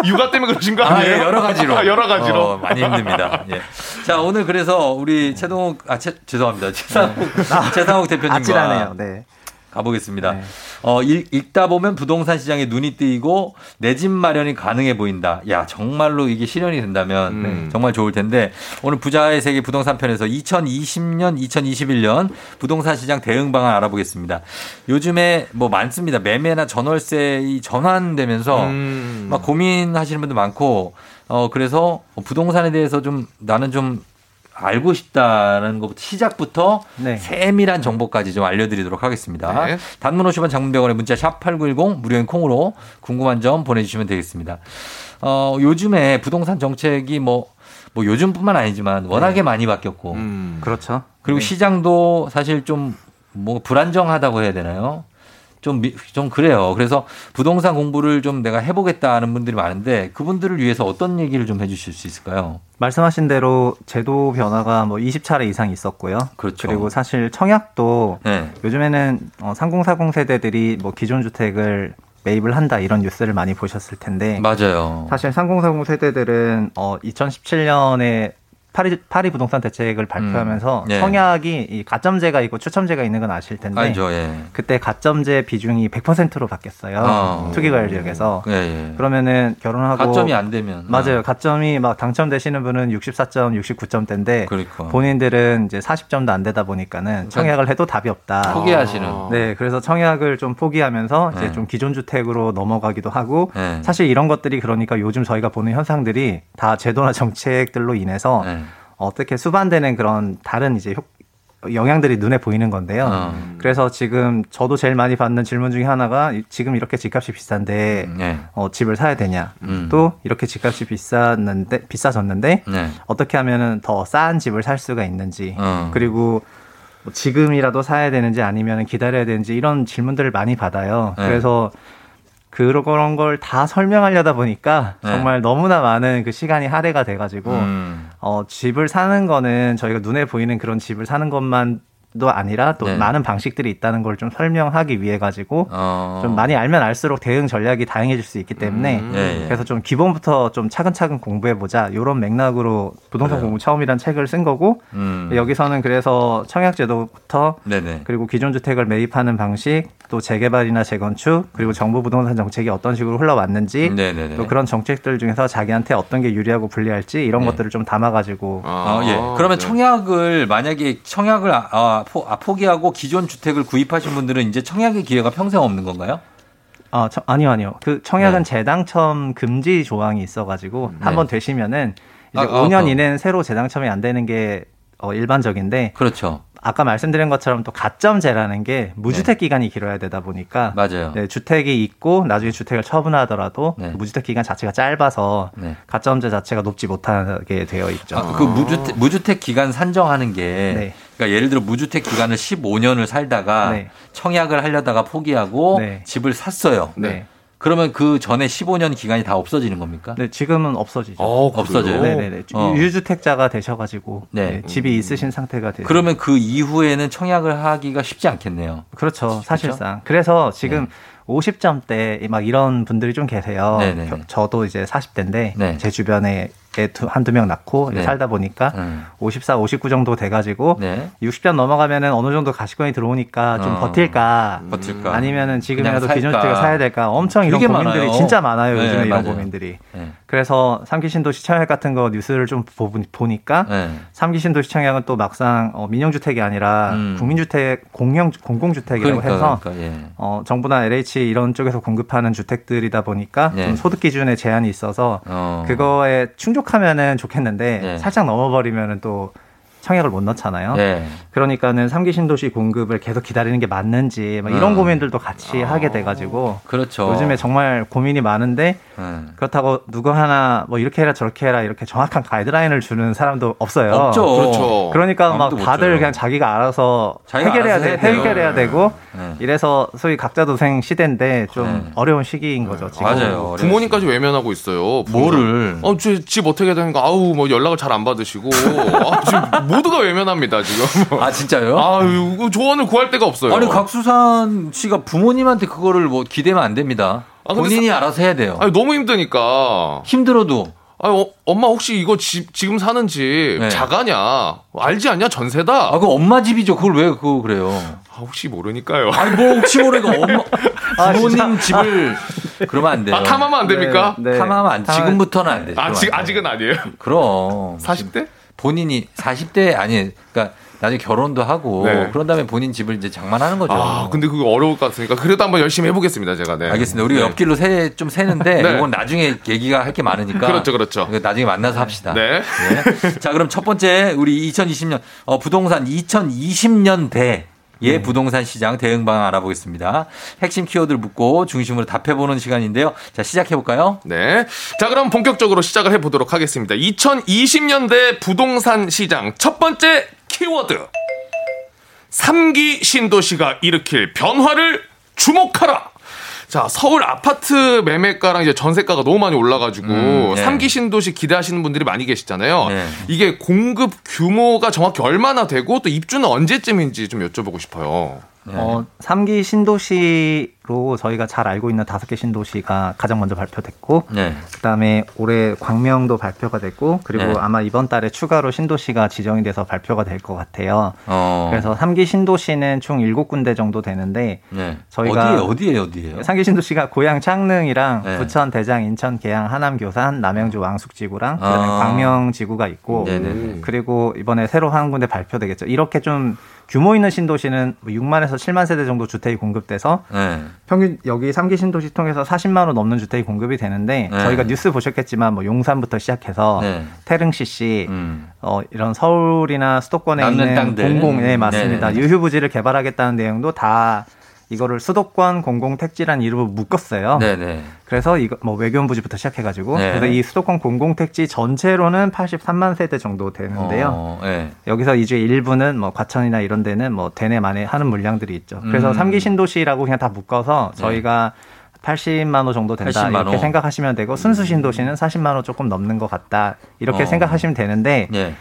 육아 때문에 그러신 거 아니에요? 아, 예, 여러 가지로. 아, 여러 가지로. 어, 많이 힘듭니다. 예. 자, 오늘 그래서 우리 최동욱 아 채, 죄송합니다. 최상욱 아, 최상욱 대표님과 아찔하네요. 네. 가보겠습니다. 네. 어, 읽, 읽다 보면 부동산 시장에 눈이 뜨이고 내 집 마련이 가능해 보인다. 야, 정말로 이게 실현이 된다면 음. 정말 좋을 텐데 오늘 부자의 세계 부동산 편에서 이천이십년, 이천이십일년 부동산 시장 대응 방안 알아보겠습니다. 요즘에 뭐 많습니다. 매매나 전월세이 전환되면서 음. 막 고민하시는 분도 많고 어, 그래서 부동산에 대해서 좀 나는 좀 알고 싶다는 것부터 시작부터 네. 세밀한 정보까지 좀 알려드리도록 하겠습니다. 네. 단문 오십 원 장문병원의 문자 샵팔구일공 무료인 콩으로 궁금한 점 보내주시면 되겠습니다. 어, 요즘에 부동산 정책이 뭐, 뭐 요즘뿐만 아니지만 워낙에 네. 많이 바뀌었고. 음, 그렇죠. 그리고 네. 시장도 사실 좀 뭐 불안정하다고 해야 되나요? 좀, 좀 그래요. 그래서 부동산 공부를 좀 내가 해보겠다 하는 분들이 많은데 그분들을 위해서 어떤 얘기를 좀 해주실 수 있을까요? 말씀하신 대로 제도 변화가 뭐 스무 차례 이상 있었고요. 그렇죠. 그리고 사실 청약도 네. 요즘에는 삼십, 사십 세대들이 뭐 기존 주택을 매입을 한다 이런 뉴스를 많이 보셨을 텐데 맞아요. 사실 삼십, 사십 세대들은 어, 이천십칠년에 파리, 파리 부동산 대책을 발표하면서 음, 예. 청약이 이 가점제가 있고 추첨제가 있는 건 아실 텐데 알죠, 예. 그때 가점제 비중이 백 퍼센트로 바뀌었어요. 아, 투기과열 지역에서. 예, 예. 그러면은 결혼하고 가점이 안 되면 맞아요. 아. 가점이 막 당첨되시는 분은 육십사점, 육십구점대인데 그러니까. 본인들은 이제 사십점도 안 되다 보니까는 청약을 해도 답이 없다. 포기하시는. 아. 네, 그래서 청약을 좀 포기하면서 이제 예. 좀 기존 주택으로 넘어가기도 하고 예. 사실 이런 것들이 그러니까 요즘 저희가 보는 현상들이 다 제도나 정책들로 인해서 예. 어떻게 수반되는 그런 다른 이제 영향들이 눈에 보이는 건데요. 음. 그래서 지금 저도 제일 많이 받는 질문 중에 하나가 지금 이렇게 집값이 비싼데 네. 어, 집을 사야 되냐. 음. 또 이렇게 집값이 비쌌는데, 비싸졌는데 네. 어떻게 하면 더 싼 집을 살 수가 있는지. 음. 그리고 뭐 지금이라도 사야 되는지 아니면 기다려야 되는지 이런 질문들을 많이 받아요. 네. 그래서 그런 걸 다 설명하려다 보니까 네. 정말 너무나 많은 그 시간이 할애가 돼가지고 음. 어, 집을 사는 거는 저희가 눈에 보이는 그런 집을 사는 것만도 아니라 또 네. 많은 방식들이 있다는 걸 좀 설명하기 위해 가지고 어. 좀 많이 알면 알수록 대응 전략이 다양해질 수 있기 때문에 음. 네, 네. 그래서 좀 기본부터 좀 차근차근 공부해보자 이런 맥락으로 부동산 네. 공부 처음이란 책을 쓴 거고 음. 여기서는 그래서 청약제도부터 네, 네. 그리고 기존 주택을 매입하는 방식 또 재개발이나 재건축 그리고 정부 부동산 정책이 어떤 식으로 흘러왔는지 네네네. 또 그런 정책들 중에서 자기한테 어떤 게 유리하고 불리할지 이런 네. 것들을 좀 담아가지고 아, 아, 예. 그러면 네. 청약을 만약에 청약을 아, 포, 아, 포기하고 기존 주택을 구입하신 분들은 이제 청약의 기회가 평생 없는 건가요? 아, 저, 아니요 아니요 그 청약은 네. 재당첨 금지 조항이 있어가지고 네. 한번 되시면은 이제 아, 오년 아, 이내는 새로 재당첨이 안 되는 게 어, 일반적인데 그렇죠. 아까 말씀드린 것처럼 또 가점제라는 게 무주택 네. 기간이 길어야 되다 보니까 맞아요. 네, 주택이 있고 나중에 주택을 처분하더라도 네. 무주택 기간 자체가 짧아서 네. 가점제 자체가 높지 못하게 되어 있죠. 아, 그 무주택, 무주택 기간 산정하는 게 네. 그러니까 예를 들어 무주택 기간을 십오년을 살다가 네. 청약을 하려다가 포기하고 네. 집을 샀어요. 네. 그러면 그 전에 십오년 기간이 다 없어지는 겁니까? 네, 지금은 없어지죠. 어, 없어져요. 네네네. 어. 유주택자가 되셔가지고 네. 네, 집이 있으신 상태가 돼요. 그러면 그 이후에는 청약을 하기가 쉽지 않겠네요. 그렇죠, 사실상. 그렇죠? 그래서 지금 네. 오십점대 막 이런 분들이 좀 계세요. 네네네. 저도 이제 사십대인데 네. 제 주변에 한두 명 낳고 네. 살다 보니까 음. 오십사, 오십구 정도 돼가지고 네. 육십점 넘어가면은 어느 정도 가시권이 들어오니까 좀 어. 버틸까, 버틸까, 아니면은 지금이라도 기존주택을 사야 될까, 엄청 이런 고민들이 많아요. 진짜 많아요. 네, 요즘에 맞아요. 이런 고민들이. 네. 그래서 삼기신도시 청약 같은 거 뉴스를 좀 보, 보니까 네. 삼기신도시 청약은 또 막상 어, 민영주택이 아니라 음. 국민주택, 공영 공공주택이라고 그러니까, 해서 그러니까, 예. 어, 정부나 엘에이치 이런 쪽에서 공급하는 주택들이다 보니까 네. 좀 소득 기준에 제한이 있어서 어. 그거에 충족 하면은 좋겠는데 네. 살짝 넘어버리면은 또 청약을 못 넣잖아요. 네. 그러니까는 삼 기 신도시 공급을 계속 기다리는 게 맞는지 막 이런 음. 고민들도 같이 어. 하게 돼가지고 그렇죠. 요즘에 정말 고민이 많은데 음. 그렇다고 누구 하나 뭐 이렇게 해라 저렇게 해라 이렇게 정확한 가이드라인을 주는 사람도 없어요. 없죠. 그렇죠. 그러니까 막 다들 그냥 자기가 알아서 자기가 해결해야 돼, 해결해야 되고 네. 이래서 소위 각자도생 시대인데 좀 네. 어려운 시기인 거죠. 지금. 맞아요. 부모님까지 외면하고 있어요. 부모를. 뭐를? 어, 집 어떻게 되니까 아우 뭐 연락을 잘 안 받으시고 아, 지금 모두가 외면합니다 지금. 아 진짜요? 아 조언을 구할 데가 없어요. 아니 곽수산 씨가 부모님한테 그거를 뭐 기대면 안 됩니다. 아, 본인이 사, 알아서 해야 돼요. 아니 너무 힘드니까. 힘들어도. 아 어, 엄마 혹시 이거 집 지금 사는 집 네. 자가냐 알지 않냐 전세다. 아 그 엄마 집이죠. 그걸 왜 그거 그래요? 아 혹시 모르니까요. 아니 뭐 혹시 모르니까 엄마 부모님 아, 집을. 그러면 안 돼요. 아, 탐하면 안 됩니까? 네, 네. 탐하면 안 탐... 지금부터는 안 돼요. 아, 지금, 아직은 아니에요? 그럼. 사십 대? 본인이 사십 대 아니에요. 그러니까 나중에 결혼도 하고 네. 그런 다음에 본인 집을 이제 장만하는 거죠. 아, 근데 그거 어려울 것 같으니까 그래도 한번 열심히 해보겠습니다, 제가. 네. 알겠습니다. 우리가 네. 옆길로 새, 좀 새는데 네. 이건 나중에 얘기가 할 게 많으니까. 그렇죠, 그렇죠. 나중에 만나서 합시다. 네. 네. 자, 그럼 첫 번째 우리 이천이십 년 어, 부동산 이천이십 년대. 예, 부동산 시장 대응 방안 알아보겠습니다. 핵심 키워드를 묻고 중심으로 답해보는 시간인데요. 자, 시작해볼까요? 네. 자, 그럼 본격적으로 시작을 해보도록 하겠습니다. 이천이십 년대 부동산 시장 첫 번째 키워드. 삼 기 신도시가 일으킬 변화를 주목하라. 자, 서울 아파트 매매가랑 이제 전세가가 너무 많이 올라가지고 음, 네. 삼 기 신도시 기대하시는 분들이 많이 계시잖아요. 네. 이게 공급 규모가 정확히 얼마나 되고 또 입주는 언제쯤인지 좀 여쭤보고 싶어요. 네. 어, 삼 기 신도시로 저희가 잘 알고 있는 다섯 개 신도시가 가장 먼저 발표됐고 네. 그다음에 올해 광명도 발표가 됐고 그리고 네. 아마 이번 달에 추가로 신도시가 지정이 돼서 발표가 될 것 같아요. 어. 그래서 삼 기 신도시는 총 일곱 군데 정도 되는데 네. 저희가 어디에 어디에 어디에요? 삼 기 신도시가 고양 창릉이랑 네. 부천, 대장, 인천, 계양, 하남, 교산, 남양주, 왕숙지구랑 그다음에 어. 광명지구가 있고 네네. 그리고 이번에 새로 한 군데 발표되겠죠. 이렇게 좀 규모 있는 신도시는 육만에서 칠만 세대 정도 주택이 공급돼서 네. 평균 여기 삼 기 신도시 통해서 사십만 호 넘는 주택이 공급이 되는데 네. 저희가 뉴스 보셨겠지만 뭐 용산부터 시작해서 네. 태릉씨씨 음. 어, 이런 서울이나 수도권에 있는 땅들. 공공 네, 맞습니다. 네네. 유휴부지를 개발하겠다는 내용도 다 이거를 수도권 공공 택지란 이름으로 묶었어요. 네네. 그래서 이거 뭐 외교부지부터 시작해가지고 네. 그래서 이 수도권 공공 택지 전체로는 팔십삼만 세대 정도 되는데요. 어, 네. 여기서 이 중에 일부는 뭐 과천이나 이런 데는 뭐 되네 마네 하는 물량들이 있죠. 그래서 음. 삼 기 신도시라고 그냥 다 묶어서 저희가 네. 팔십만 호 정도 된다 이렇게 생각하시면 되고 순수 신도시는 사십만 호 조금 넘는 것 같다 이렇게 어. 생각하시면 되는데. 네.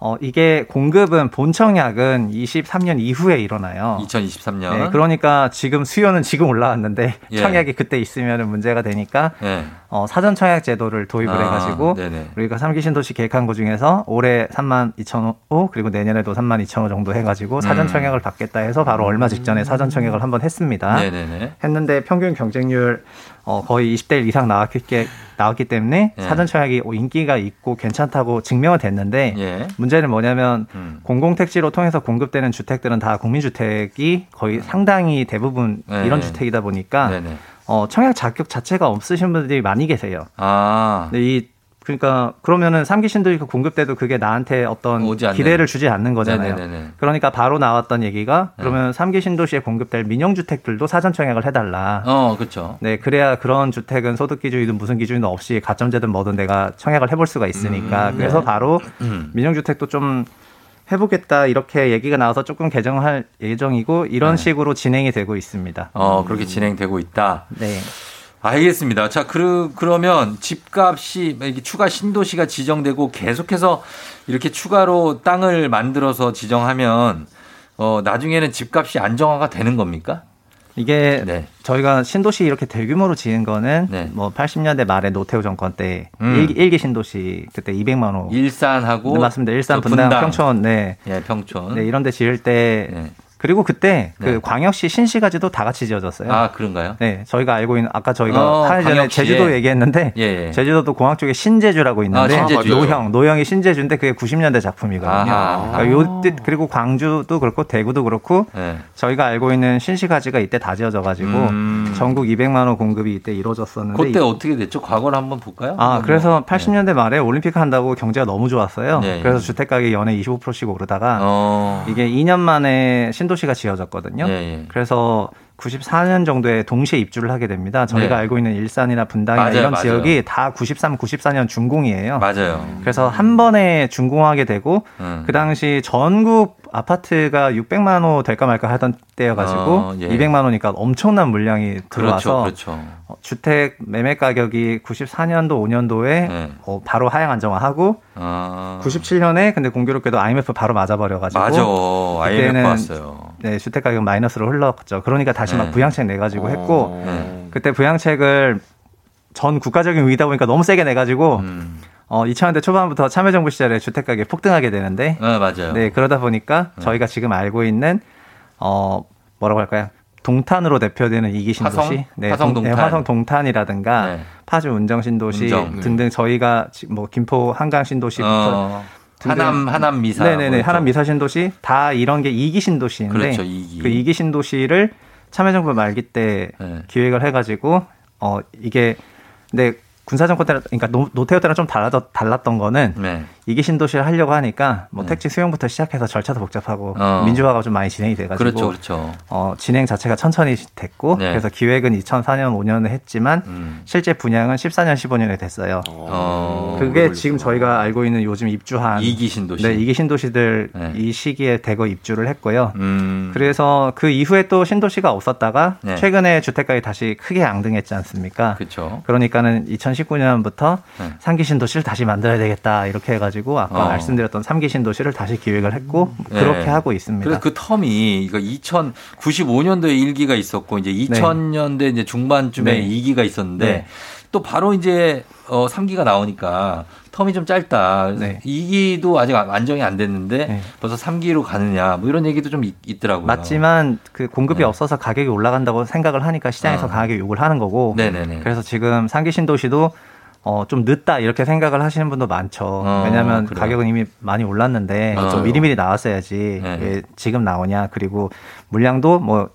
어, 이게 공급은 본청약은 이십삼 년 이후에 일어나요. 이천이십삼 년. 네, 그러니까 지금 수요는 지금 올라왔는데 예. 청약이 그때 있으면 문제가 되니까 예. 어, 사전청약 제도를 도입을 아, 해가지고 네네. 우리가 삼 기 신도시 계획한 것 중에서 올해 삼만 이천 호 그리고 내년에도 삼만 이천 호 정도 해가지고 사전청약을 음. 받겠다 해서 바로 얼마 직전에 사전청약을 한번 했습니다. 네네네. 했는데 평균 경쟁률 어, 거의 이십 대 일 이상 나왔기, 나왔기 때문에 예. 사전청약이 인기가 있고 괜찮다고 증명은 됐는데 예. 문제는 뭐냐면 음. 공공택지로 통해서 공급되는 주택들은 다 국민주택이 거의 상당히 대부분 예. 이런 주택이다 보니까 네네. 어, 청약 자격 자체가 없으신 분들이 많이 계세요. 아. 근데 이, 그러니까 그러면은 삼 기 신도시 공급돼도 그게 나한테 어떤 기대를 주지 않는 거잖아요. 네네네네. 그러니까 바로 나왔던 얘기가 그러면 네. 삼 기 신도시에 공급될 민영 주택들도 사전 청약을 해달라. 어, 그렇죠. 네, 그래야 그런 주택은 소득 기준이든 무슨 기준이든 없이 가점제든 뭐든 내가 청약을 해볼 수가 있으니까. 음, 네. 그래서 바로 음. 민영 주택도 좀 해보겠다 이렇게 얘기가 나와서 조금 개정할 예정이고 이런 네. 식으로 진행이 되고 있습니다. 어, 그렇게 진행되고 있다. 네. 알겠습니다. 자, 그, 그러면 집값이 추가 신도시가 지정되고 계속해서 이렇게 추가로 땅을 만들어서 지정하면 어, 나중에는 집값이 안정화가 되는 겁니까? 이게 네. 저희가 신도시 이렇게 대규모로 지은 거는 네. 뭐 팔십 년대 말에 노태우 정권 때 음. 일 기 신도시 그때 이백만 호 일산하고 네, 맞습니다. 일산 분당, 분당 평촌 네. 예, 평촌. 네, 이런 데 지을 때 네. 그리고 그때 네. 그 광역시 신시가지도 다 같이 지어졌어요. 아, 그런가요? 네. 저희가 알고 있는, 아까 저희가 사흘 어, 전에 제주도 얘기했는데, 예, 예. 제주도도 공항 쪽에 신제주라고 있는데, 아, 신제주. 노형, 노형이 신제주인데 그게 구십 년대 작품이거든요. 아, 그러니까 요때, 그리고 광주도 그렇고, 대구도 그렇고, 네. 저희가 알고 있는 신시가지가 이때 다 지어져가지고, 음. 전국 이백만 호 공급이 이때 이루어졌었는데. 그때 어떻게 됐죠? 과거를 한번 볼까요? 아, 그래서 팔십 년대 네. 말에 올림픽 한다고 경제가 너무 좋았어요. 네, 그래서 네. 주택가격이 연에 이십오 퍼센트씩 오르다가, 어. 이게 이 년 만에 신 도시가 지어졌거든요. 예, 예. 그래서 구십사 년 정도에 동시에 입주를 하게 됩니다. 저희가 네. 알고 있는 일산이나 분당이나 맞아요, 이런 맞아요. 지역이 다 구십삼, 구십사 년 준공이에요. 맞아요. 그래서 한 번에 준공하게 되고 음. 그 당시 전국 아파트가 육백만 호 될까 말까 하던 때여가지고 어, 예. 이백만 호니까 엄청난 물량이 들어와서 그렇죠, 그렇죠. 주택 매매 가격이 구십사 년도, 오 년도에 네. 어, 바로 하향 안정화하고 아. 구십칠 년에 근데 공교롭게도 아이엠에프 바로 맞아버려가지고 맞아. 아이엠에프 왔어요. 네, 주택 가격 마이너스로 흘러갔죠. 그러니까 다시 네. 막 부양책 내가지고 오, 했고 네. 그때 부양책을 전 국가적인 위기다 보니까 너무 세게 내가지고 음. 어, 이천 년대 초반부터 참여정부 시절에 주택 가격이 폭등하게 되는데 네, 맞아요. 네, 그러다 보니까 네. 저희가 지금 알고 있는 어, 뭐라고 할까요? 동탄으로 대표되는 이기신도시, 화성? 네, 화성 동탄. 네, 화성 동탄이라든가 네. 파주 운정 신도시 운정. 등등 저희가 뭐 김포 한강 신도시부터 어. 하남 하남 미사 네네네 그렇죠. 하남 미사 신도시 다 이런 게 이기 신도시인데 그렇죠, 이기. 그 이기 신도시를 참여정부 말기 때 네. 기획을 해가지고 어 이게 근데 군사정권 때랑 그러니까 노, 노태우 때랑 좀 달라졌 달랐던 거는 네. 이기 신도시를 하려고 하니까 뭐 네. 택지 수용부터 시작해서 절차도 복잡하고 어. 민주화가 좀 많이 진행이 돼가지고 그렇죠 그렇죠 어 진행 자체가 천천히 됐고 네. 그래서 기획은 이천사 년, 오 년에 했지만 음. 실제 분양은 십사 년, 십오 년에 됐어요. 어. 그게 지금 저희가 알고 있는 요즘 입주한 이기 신도시 네 이기 신도시들 네. 이 시기에 대거 입주를 했고요. 음. 그래서 그 이후에 또 신도시가 없었다가 네. 최근에 주택가격이 다시 크게 앙등했지 않습니까? 그렇죠. 그러니까는 이천십구 년부터 네. 삼 기 신도시를 다시 만들어야 되겠다 이렇게 해가지고 아까 어. 말씀드렸던 삼 기 신도시를 다시 기획을 했고 그렇게 네. 하고 있습니다. 그래서 그 텀이 이거 이천구십오 년도에 일 기가 있었고 이제 이천 년대 네. 이제 중반쯤에 네. 이 기가 있었는데 네. 또 바로 이제 어 삼 기가 나오니까 텀이 좀 짧다. 네. 이 기도 아직 안정이 안 됐는데 네. 벌써 삼 기로 가느냐 뭐 이런 얘기도 좀 있, 있더라고요. 맞지만 그 공급이 네. 없어서 가격이 올라간다고 생각을 하니까 시장에서 어. 강하게 욕을 하는 거고 네네네. 그래서 지금 삼 기 신도시도 어, 좀 늦다 이렇게 생각을 하시는 분도 많죠. 어, 왜냐하면 그래요. 가격은 이미 많이 올랐는데 좀 미리미리 나왔어야지 네. 왜 지금 나오냐. 그리고 물량도 뭐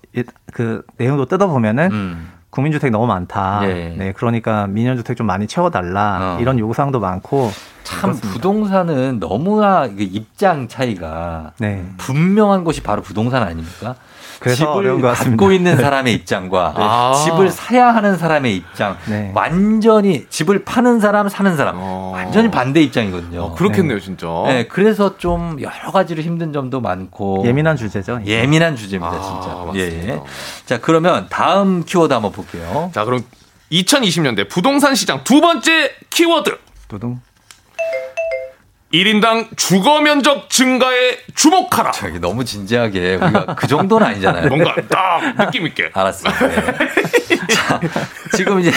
그 내용도 뜯어보면은 음. 국민주택 너무 많다. 네. 네, 그러니까 민영주택 좀 많이 채워달라. 어. 이런 요구사항도 많고. 참 그렇습니다. 부동산은 너무나 입장 차이가 네. 분명한 것이 바로 부동산 아닙니까? 집을 갖고 있는 사람의 입장과 네. 아~ 집을 사야 하는 사람의 입장 네. 완전히 집을 파는 사람 사는 사람 어~ 완전히 반대 입장이거든요. 아, 그렇겠네요. 네. 진짜. 네, 그래서 좀 여러 가지로 힘든 점도 많고 예민한 주제죠. 이게. 예민한 주제입니다. 아, 진짜. 예. 자, 그러면 다음 키워드 한번 볼게요. 자, 그럼 이천이십 년대 부동산 시장 두 번째 키워드. 도동. 일 인당 주거 면적 증가에 주목하라. 저기 너무 진지하게 우리가 그 정도는 아니잖아요. 뭔가 딱 느낌 있게. 알았습니다. 네. 자, 지금 이제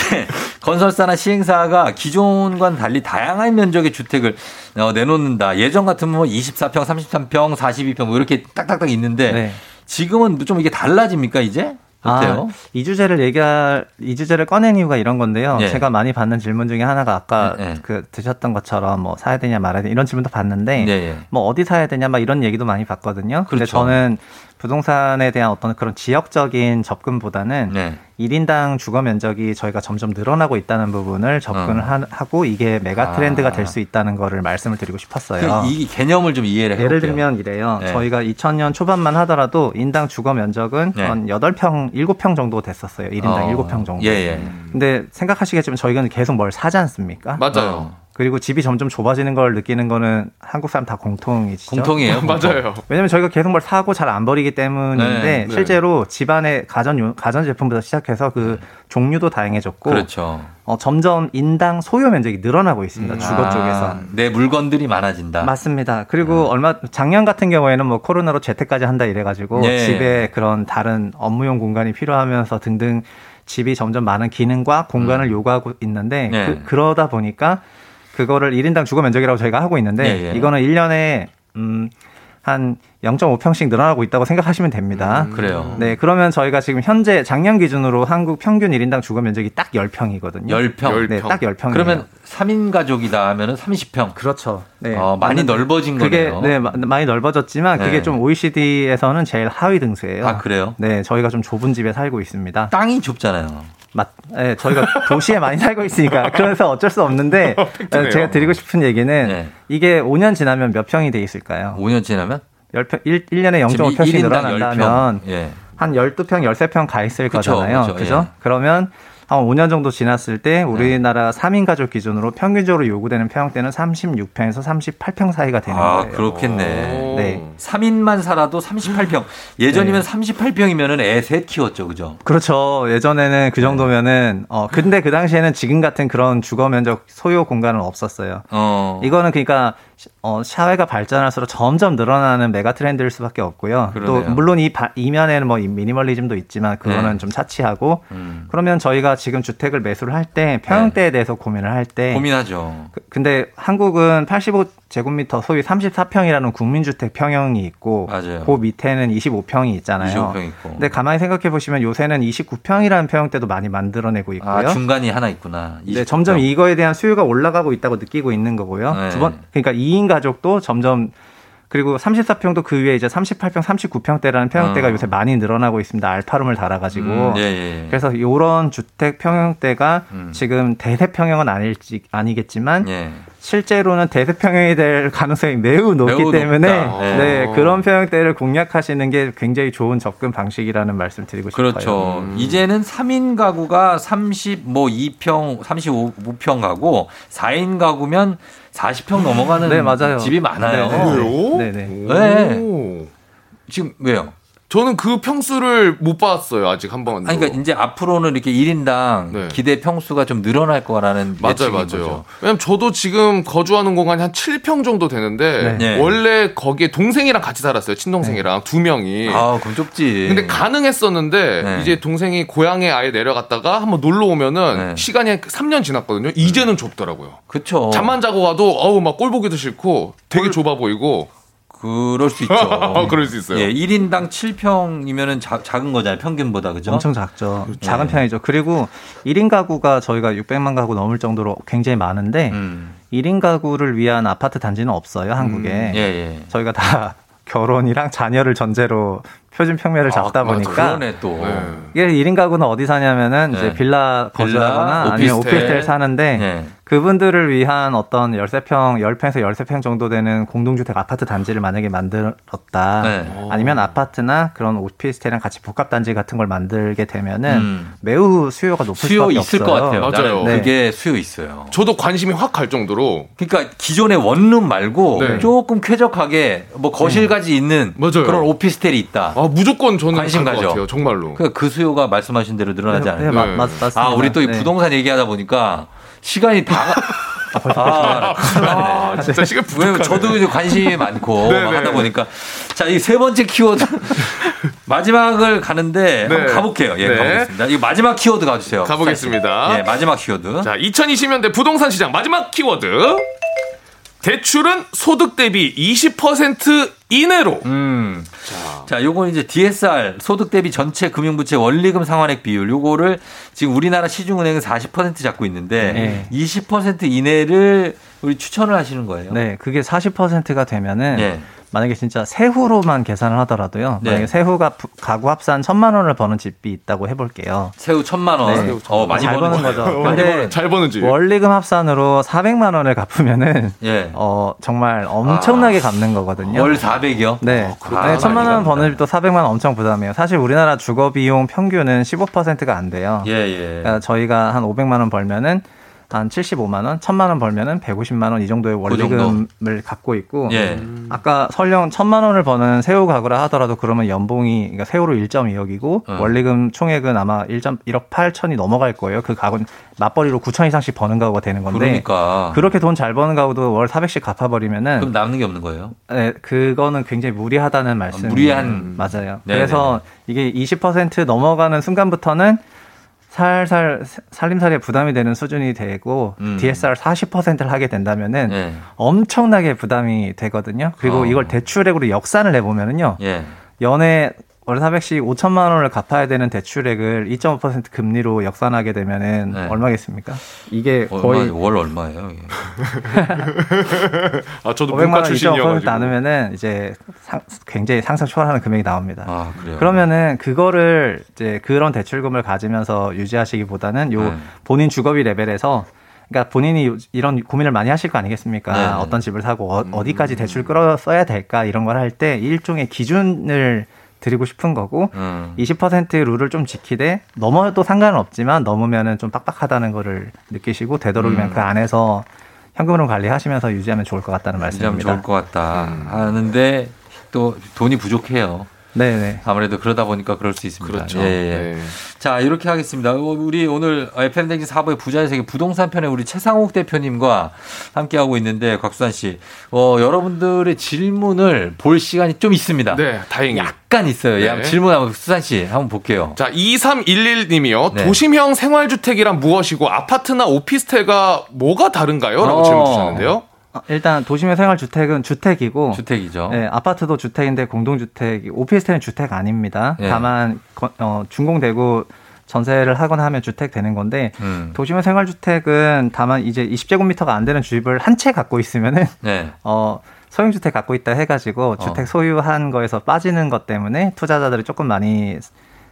건설사나 시행사가 기존과는 달리 다양한 면적의 주택을 어, 내놓는다. 예전 같으면 뭐 이십사 평, 삼십삼 평, 사십이 평 뭐 이렇게 딱딱딱 있는데 네. 지금은 좀 이게 달라집니까 이제? 아, 이 주제를 얘기할, 이 주제를 꺼낸 이유가 이런 건데요. 예. 제가 많이 받는 질문 중에 하나가 아까 예. 그 드셨던 것처럼 뭐 사야 되냐 말아야 되냐 이런 질문도 받는데 예. 뭐 어디 사야 되냐 막 이런 얘기도 많이 받거든요. 그런데 그렇죠. 저는 부동산에 대한 어떤 그런 지역적인 접근보다는 네. 일 인당 주거 면적이 저희가 점점 늘어나고 있다는 부분을 접근을 어. 하고 이게 메가 트렌드가 아. 될 수 있다는 거를 말씀을 드리고 싶었어요. 이 개념을 좀 이해를 해볼게요. 예를 들면 이래요. 네. 저희가 이천 년 초반만 하더라도 인당 주거 면적은 네. 한 여덟 평, 일곱 평 정도 됐었어요. 일 인당 어. 일곱 평 정도. 예, 예. 근데 생각하시겠지만 저희는 계속 뭘 사지 않습니까? 맞아요. 어. 그리고 집이 점점 좁아지는 걸 느끼는 거는 한국 사람 다 공통이죠. 공통이에요. 맞아요. 왜냐면 저희가 계속 뭘 사고 잘 안 버리기 때문인데 네, 실제로 네. 집안의 가전 가전 제품부터 시작해서 그 네. 종류도 다양해졌고 그렇죠. 어, 점점 인당 소요 면적이 늘어나고 있습니다. 음, 주거 아, 쪽에서. 내 물건들이 많아진다. 맞습니다. 그리고 네. 얼마 작년 같은 경우에는 뭐 코로나로 재택까지 한다 이래가지고 네. 집에 그런 다른 업무용 공간이 필요하면서 등등 집이 점점 많은 기능과 공간을 음. 요구하고 있는데 네. 그, 그러다 보니까 그거를 일 인당 주거 면적이라고 저희가 하고 있는데 예, 예. 이거는 일 년에 음, 한 영점오 평씩 늘어나고 있다고 생각하시면 됩니다. 음, 그래요. 네, 그러면 저희가 지금 현재 작년 기준으로 한국 평균 일 인당 주거 면적이 딱 십 평이거든요. 십 평. 네, 딱 십 평. 그러면 삼 인 가족이다 하면은 삼십 평. 그렇죠. 네. 어, 많이 넓어진 그게, 거네요. 네, 마, 많이 넓어졌지만 네. 그게 좀 오이시디에서는 제일 하위 등수예요. 아, 그래요? 네, 저희가 좀 좁은 집에 살고 있습니다. 땅이 좁잖아요. 맞, 네, 저희가 도시에 많이 살고 있으니까 그래서 어쩔 수 없는데 제가 드리고 싶은 얘기는 네. 이게 오 년 지나면 몇 평이 돼 있을까요? 오 년 지나면? 일, 일 년에 영점오 평씩 늘어난다면 예. 한 십이 평, 십삼 평 가 있을 그쵸, 거잖아요. 그쵸, 그죠? 예. 그러면 한 오 년 정도 지났을 때 우리나라 네. 삼 인 가족 기준으로 평균적으로 요구되는 평형대는 삼십육 평에서 삼십팔 평 사이가 되는 아, 거예요. 아, 그렇겠네. 네. 삼 인만 살아도 삼십팔 평. 예전이면 네. 삼십팔 평이면은 애 셋 키웠죠. 그죠? 그렇죠. 예전에는 그 정도면은 어 근데 그 당시에는 지금 같은 그런 주거 면적 소요 공간은 없었어요. 어. 이거는 그러니까 어, 사회가 발전할수록 점점 늘어나는 메가 트렌드일 수밖에 없고요. 그러네요. 또 물론 이 바, 이면에는 뭐 미니멀리즘도 있지만 그거는 네. 좀 차치하고 음. 그러면 저희가 지금 주택을 매수를 할 때 평형대에 네. 대해서 고민을 할 때 고민하죠. 그, 근데 한국은 팔십오 제곱미터 소위 삼십사 평이라는 국민주택 평형이 있고 맞아요. 그 밑에는 이십오 평이 있잖아요. 이십오 평 있고. 근데 가만히 생각해 보시면 요새는 이십구 평이라는 평형대도 많이 만들어내고 있고요. 아, 중간이 하나 있구나. 이십구 평. 네, 점점 이거에 대한 수요가 올라가고 있다고 느끼고 있는 거고요. 네. 두 번 그러니까 이 이 인 가족도 점점 그리고 삼십사 평도 그 위에 이제 삼십팔 평, 삼십구 평대라는 평형대가 어. 요새 많이 늘어나고 있습니다. 알파룸을 달아가지고. 음, 예, 예. 그래서 이런 주택 평형대가 음. 지금 대세 평형은 아닐지 아니겠지만 예. 실제로는 대세 평형이 될 가능성이 매우 높기 매우 때문에 네, 그런 평형대를 공략하시는 게 굉장히 좋은 접근 방식이라는 말씀 드리고 그렇죠. 싶어요. 그렇죠. 음. 이제는 삼 인 가구가 삼십이 평, 삼십오 평 가구, 사 인 가구면 사십 평 넘어가는 네, 맞아요. 집이 많아요. 네네. 네네. 네. 지금 왜요? 저는 그 평수를 못 봤어요. 아직 한 번. 아니, 그러니까 이제 앞으로는 이렇게 일 인당 네. 기대 평수가 좀 늘어날 거라는 맞아요, 맞아요. 거죠. 왜냐면 저도 지금 거주하는 공간이 한 칠 평 정도 되는데 네. 원래 거기에 동생이랑 같이 살았어요. 친동생이랑 네. 두 명이. 아, 그럼 좁지. 근데 가능했었는데 네. 이제 동생이 고향에 아예 내려갔다가 한번 놀러 오면은 네. 시간이 한 삼 년 지났거든요. 이제는 좁더라고요. 그렇죠. 잠만 자고 가도 어우 막 꼴 보기도 싫고 되게 꼴... 좁아 보이고. 그럴 수 있죠. 그럴 수 있어요. 예, 일 인당 칠 평이면은 자, 작은 거잖아요. 평균보다. 그죠? 엄청 작죠. 그렇죠. 작은 편이죠. 그리고 일 인 가구가 저희가 육백만 가구 넘을 정도로 굉장히 많은데 음. 일 인 가구를 위한 아파트 단지는 없어요. 한국에. 음. 예, 예. 저희가 다 결혼이랑 자녀를 전제로 표준 평면을 잡다 아, 보니까 그러네, 또. 예. 일 인 가구는 어디 사냐면은 예. 이제 빌라 거주하거나 빌라, 아니면 오피스텔, 오피스텔 사는데 예. 그분들을 위한 어떤 십삼 평, 십 평에서 십삼 평 정도 되는 공동주택 아파트 단지를 만약에 만들었다. 네. 아니면 아파트나 그런 오피스텔이랑 같이 복합단지 같은 걸 만들게 되면은 음. 매우 수요가 높을 수요 수밖에 있을 없어요. 것 같아요. 맞아요. 네. 그게 수요 있어요. 저도 관심이 확 갈 정도로. 그러니까 기존의 원룸 말고 네. 조금 쾌적하게 뭐 거실까지 네. 있는 맞아요. 그런 오피스텔이 있다. 아, 무조건 저는 관심 갈 것 같아요. 정말로. 그러니까 그 수요가 말씀하신 대로 늘어나지 네. 않을까. 네. 네. 맞습니다. 아, 우리 또 이 부동산 네. 얘기하다 보니까 시간이 다. 아, 아, 아, 진짜 시간 부족하네. 저도 이제 관심이 많고 막 하다 보니까 자, 이 세 번째 키워드 마지막을 가는데 네. 한번 가볼게요. 예, 네. 가보겠습니다. 이 마지막 키워드 가주세요. 가보겠습니다. 예, 마지막 키워드. 자, 이천이십 년대 부동산 시장 마지막 키워드. 대출은 소득 대비 이십 퍼센트 이내로. 음. 자, 요건 이제 디에스알 소득 대비 전체 금융부채 원리금 상환액 비율 요거를 지금 우리나라 시중은행은 사십 퍼센트 잡고 있는데 네. 이십 퍼센트 이내를 우리 추천을 하시는 거예요. 네, 그게 사십 퍼센트가 되면은 네. 만약에 진짜 세후로만 계산을 하더라도요. 네. 만약에 세후가 가구 합산 천만 원을 버는 집이 있다고 해볼게요. 세후 천만 원. 네. 세후 천만 원. 어, 많이 잘 버는 거죠. 어, 근데 잘 버는 집. 월리금 합산으로 사백만 원을 갚으면은 예. 어, 정말 엄청나게 아, 갚는 거거든요. 월 사백이요? 네. 아, 네. 천만 원 버는 집도 사백만 원 엄청 부담해요. 사실 우리나라 주거 비용 평균은 십오 퍼센트가 안 돼요. 예, 예. 그러니까 저희가 한 오백만 원 벌면은 한 칠십오만 원, 천만 원 벌면은 백오십만 원 이 정도의 월리금을 그 정도. 갖고 있고 예. 아까 설령 천만 원을 버는 세후 가구라 하더라도 그러면 연봉이 그러니까 세후로 일점이억이고 음. 월리금 총액은 아마 일억 팔천이 넘어갈 거예요. 그 가구는 맞벌이로 구천 이상씩 버는 가구가 되는 건데 그러니까. 그렇게 돈 잘 버는 가구도 월 사백씩 갚아버리면은 그럼 남는 게 없는 거예요? 네, 그거는 굉장히 무리하다는 말씀이 아, 무리한 맞아요. 네네. 그래서 이게 이십 퍼센트 넘어가는 순간부터는 살살 살림살이에 부담이 되는 수준이 되고 음. 디에스알 사십 퍼센트를 하게 된다면은 예. 엄청나게 부담이 되거든요. 그리고 어. 이걸 대출액으로 역산을 해보면은요. 예. 연에 월 사백씩 오천만 원을 갚아야 되는 대출액을 이 점 오 퍼센트 금리로 역산하게 되면은 네. 얼마겠습니까? 이게 얼마, 거의 월 얼마예요? 이게. 아 저도 오백만 원 이 점 오 퍼센트 나누면은 이제 상, 굉장히 상상 초월하는 금액이 나옵니다. 아 그래요? 그러면은 그거를 이제 그런 대출금을 가지면서 유지하시기보다는 요 네. 본인 주거비 레벨에서. 그러니까 본인이 이런 고민을 많이 하실 거 아니겠습니까? 네네. 어떤 집을 사고 어, 어디까지 대출 끌어 써야 될까 이런 걸 할 때 일종의 기준을 드리고 싶은 거고 음. 이십 퍼센트 룰을 좀 지키되 넘어도 상관은 없지만 넘으면은 좀 빡빡하다는 거를 느끼시고 되도록이면 음. 그 안에서 현금으로 관리하시면서 유지하면 좋을 것 같다는 말씀입니다. 유지하면 좋을 것 같다 음. 하는데 또 돈이 부족해요. 네네. 아무래도 그러다 보니까 그럴 수 있습니다. 그렇죠. 예, 예. 네. 자, 이렇게 하겠습니다. 우리 오늘 에프엠 댕진 사 부의 부자의 세계 부동산 편에 우리 최상욱 대표님과 함께하고 있는데, 곽수산 씨, 어, 여러분들의 질문을 볼 시간이 좀 있습니다. 네, 다행히. 약간 있어요. 네. 질문 한번 수산 씨 한번 볼게요. 자, 이삼일일 님이요. 네. 도심형 생활주택이란 무엇이고, 아파트나 오피스텔과 뭐가 다른가요? 라고 어. 질문 주셨는데요. 일단 도심의 생활주택은 주택이고 주택이죠. 네, 아파트도 주택인데 공동주택, 오피스텔은 주택 아닙니다. 예. 다만 어, 준공되고 전세를 하거나 하면 주택 되는 건데 음. 도심의 생활주택은 다만 이제 이십 제곱미터가 안 되는 주입을 한 채 갖고 있으면은 예. 어, 소형주택 갖고 있다 해가지고 어. 주택 소유한 거에서 빠지는 것 때문에 투자자들이 조금 많이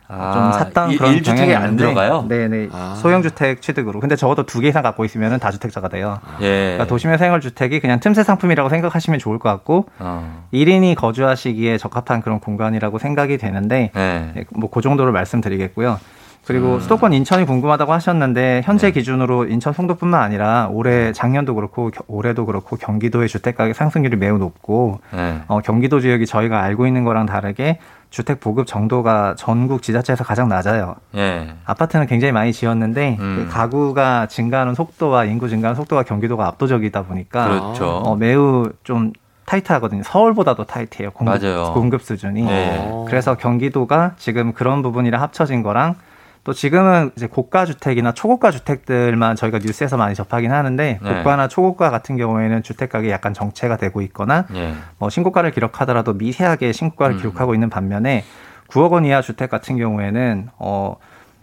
아, 좀 샀던 일, 그런 일주택이 안 들어가요? 네네. 아. 소형주택 취득으로. 근데 적어도 두 개 이상 갖고 있으면 다주택자가 돼요. 예. 그러니까 도심의 생활주택이 그냥 틈새 상품이라고 생각하시면 좋을 것 같고, 어. 일 인이 거주하시기에 적합한 그런 공간이라고 생각이 되는데, 예. 뭐, 그 정도로 말씀드리겠고요. 그리고 음. 수도권 인천이 궁금하다고 하셨는데, 현재 예. 기준으로 인천 송도뿐만 아니라 올해, 작년도 그렇고, 겨, 올해도 그렇고, 경기도의 주택가격 상승률이 매우 높고, 예. 어, 경기도 지역이 저희가 알고 있는 거랑 다르게, 주택 보급 정도가 전국 지자체에서 가장 낮아요. 예. 아파트는 굉장히 많이 지었는데 음. 그 가구가 증가하는 속도와 인구 증가하는 속도가 경기도가 압도적이다 보니까 그렇죠. 어, 매우 좀 타이트하거든요. 서울보다도 타이트해요. 공급, 맞아요. 공급 수준이. 예. 그래서 경기도가 지금 그런 부분이랑 합쳐진 거랑 또 지금은 이제 고가 주택이나 초고가 주택들만 저희가 뉴스에서 많이 접하긴 하는데 네. 고가나 초고가 같은 경우에는 주택 가격이 약간 정체가 되고 있거나 네. 뭐 신고가를 기록하더라도 미세하게 신고가를 음. 기록하고 있는 반면에 구억 원 이하 주택 같은 경우에는 어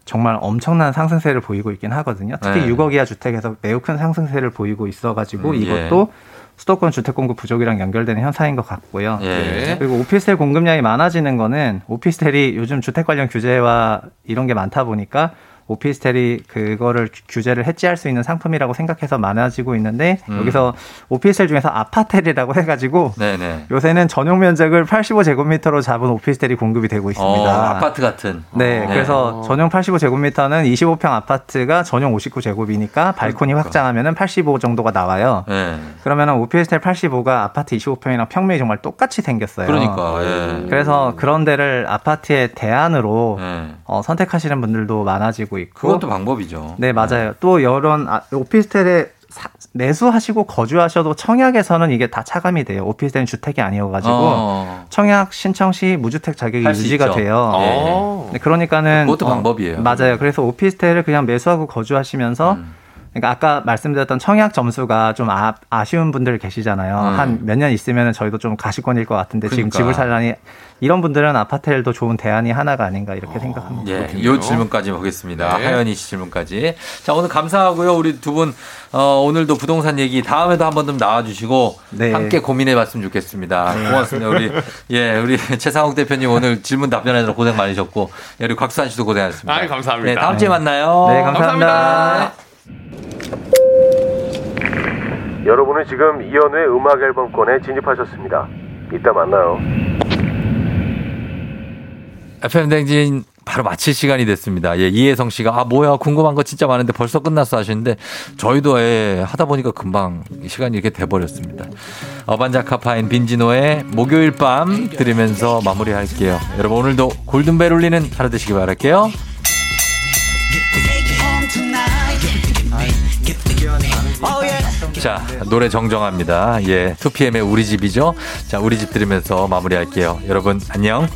정말 엄청난 상승세를 보이고 있긴 하거든요. 특히 네. 육억 이하 주택에서 매우 큰 상승세를 보이고 있어가지고 음, 이것도 예. 수도권 주택 공급 부족이랑 연결되는 현상인 것 같고요. 예. 그리고 오피스텔 공급량이 많아지는 거는 오피스텔이 요즘 주택 관련 규제와 이런 게 많다 보니까 오피스텔이 그거를 규제를 해지할 수 있는 상품이라고 생각해서 많아지고 있는데 음. 여기서 오피스텔 중에서 아파텔이라고 해가지고 네네. 요새는 전용 면적을 팔십오 제곱미터로 잡은 오피스텔이 공급이 되고 있습니다. 어, 아파트 같은. 네, 네. 그래서 어. 전용 팔십오 제곱미터는 이십오 평 아파트가 전용 오십구 제곱이니까 발코니 그러니까. 확장하면 팔십오 정도가 나와요. 네. 그러면 오피스텔 팔십오가 아파트 이십오 평이랑 평면이 정말 똑같이 생겼어요. 그러니까. 네. 그래서 그런 데를 아파트의 대안으로 네. 어, 선택하시는 분들도 많아지고 있고. 그것도 방법이죠. 네, 맞아요. 네. 또 이런 오피스텔에 사, 내수하시고 거주하셔도 청약에서는 이게 다 차감이 돼요. 오피스텔은 주택이 아니어가지고 어. 청약 신청 시 무주택 자격이 유지가 있죠. 돼요. 어. 네, 그러니까는 그것도 어, 방법이에요. 맞아요. 그래서 오피스텔을 그냥 매수하고 거주하시면서 음. 그러니까 아까 말씀드렸던 청약 점수가 좀 아, 아쉬운 분들 계시잖아요. 음. 한 몇 년 있으면 저희도 좀 가시권일 것 같은데 그러니까. 지금 집을 살라니 이런 분들은 아파트도 좋은 대안이 하나가 아닌가 이렇게 어, 생각합니다. 예, 이 질문까지 보겠습니다. 네. 하연이 씨 질문까지. 자, 오늘 감사하고요. 우리 두 분 어, 오늘도 부동산 얘기 다음에도 한 번 좀 나와주시고 네. 함께 고민해봤으면 좋겠습니다. 네. 고맙습니다. 우리 예, 우리 최상욱 대표님 오늘 질문 답변하느라 고생 많으셨고 예, 우리 곽수산 씨도 고생하셨습니다. 아, 감사합니다. 네, 다음 주에 만나요. 네, 감사합니다. 감사합니다. 여러분은 지금 이현우의 음악 앨범권에 진입하셨습니다. 이따 만나요. 에프엠 댕진 바로 마칠 시간이 됐습니다. 예, 이혜성 씨가 아 뭐야 궁금한 거 진짜 많은데 벌써 끝났어 하시는데 저희도 예, 하다 보니까 금방 시간이 이렇게 돼버렸습니다. 어반자카파인 빈지노의 목요일 밤 들으면서 마무리할게요. 여러분 오늘도 골든벨 울리는 하루 되시길 바랄게요. 자, 노래 정정합니다. 예, 투피엠의 우리 집이죠. 자, 우리 집 들으면서 마무리할게요. 여러분, 안녕.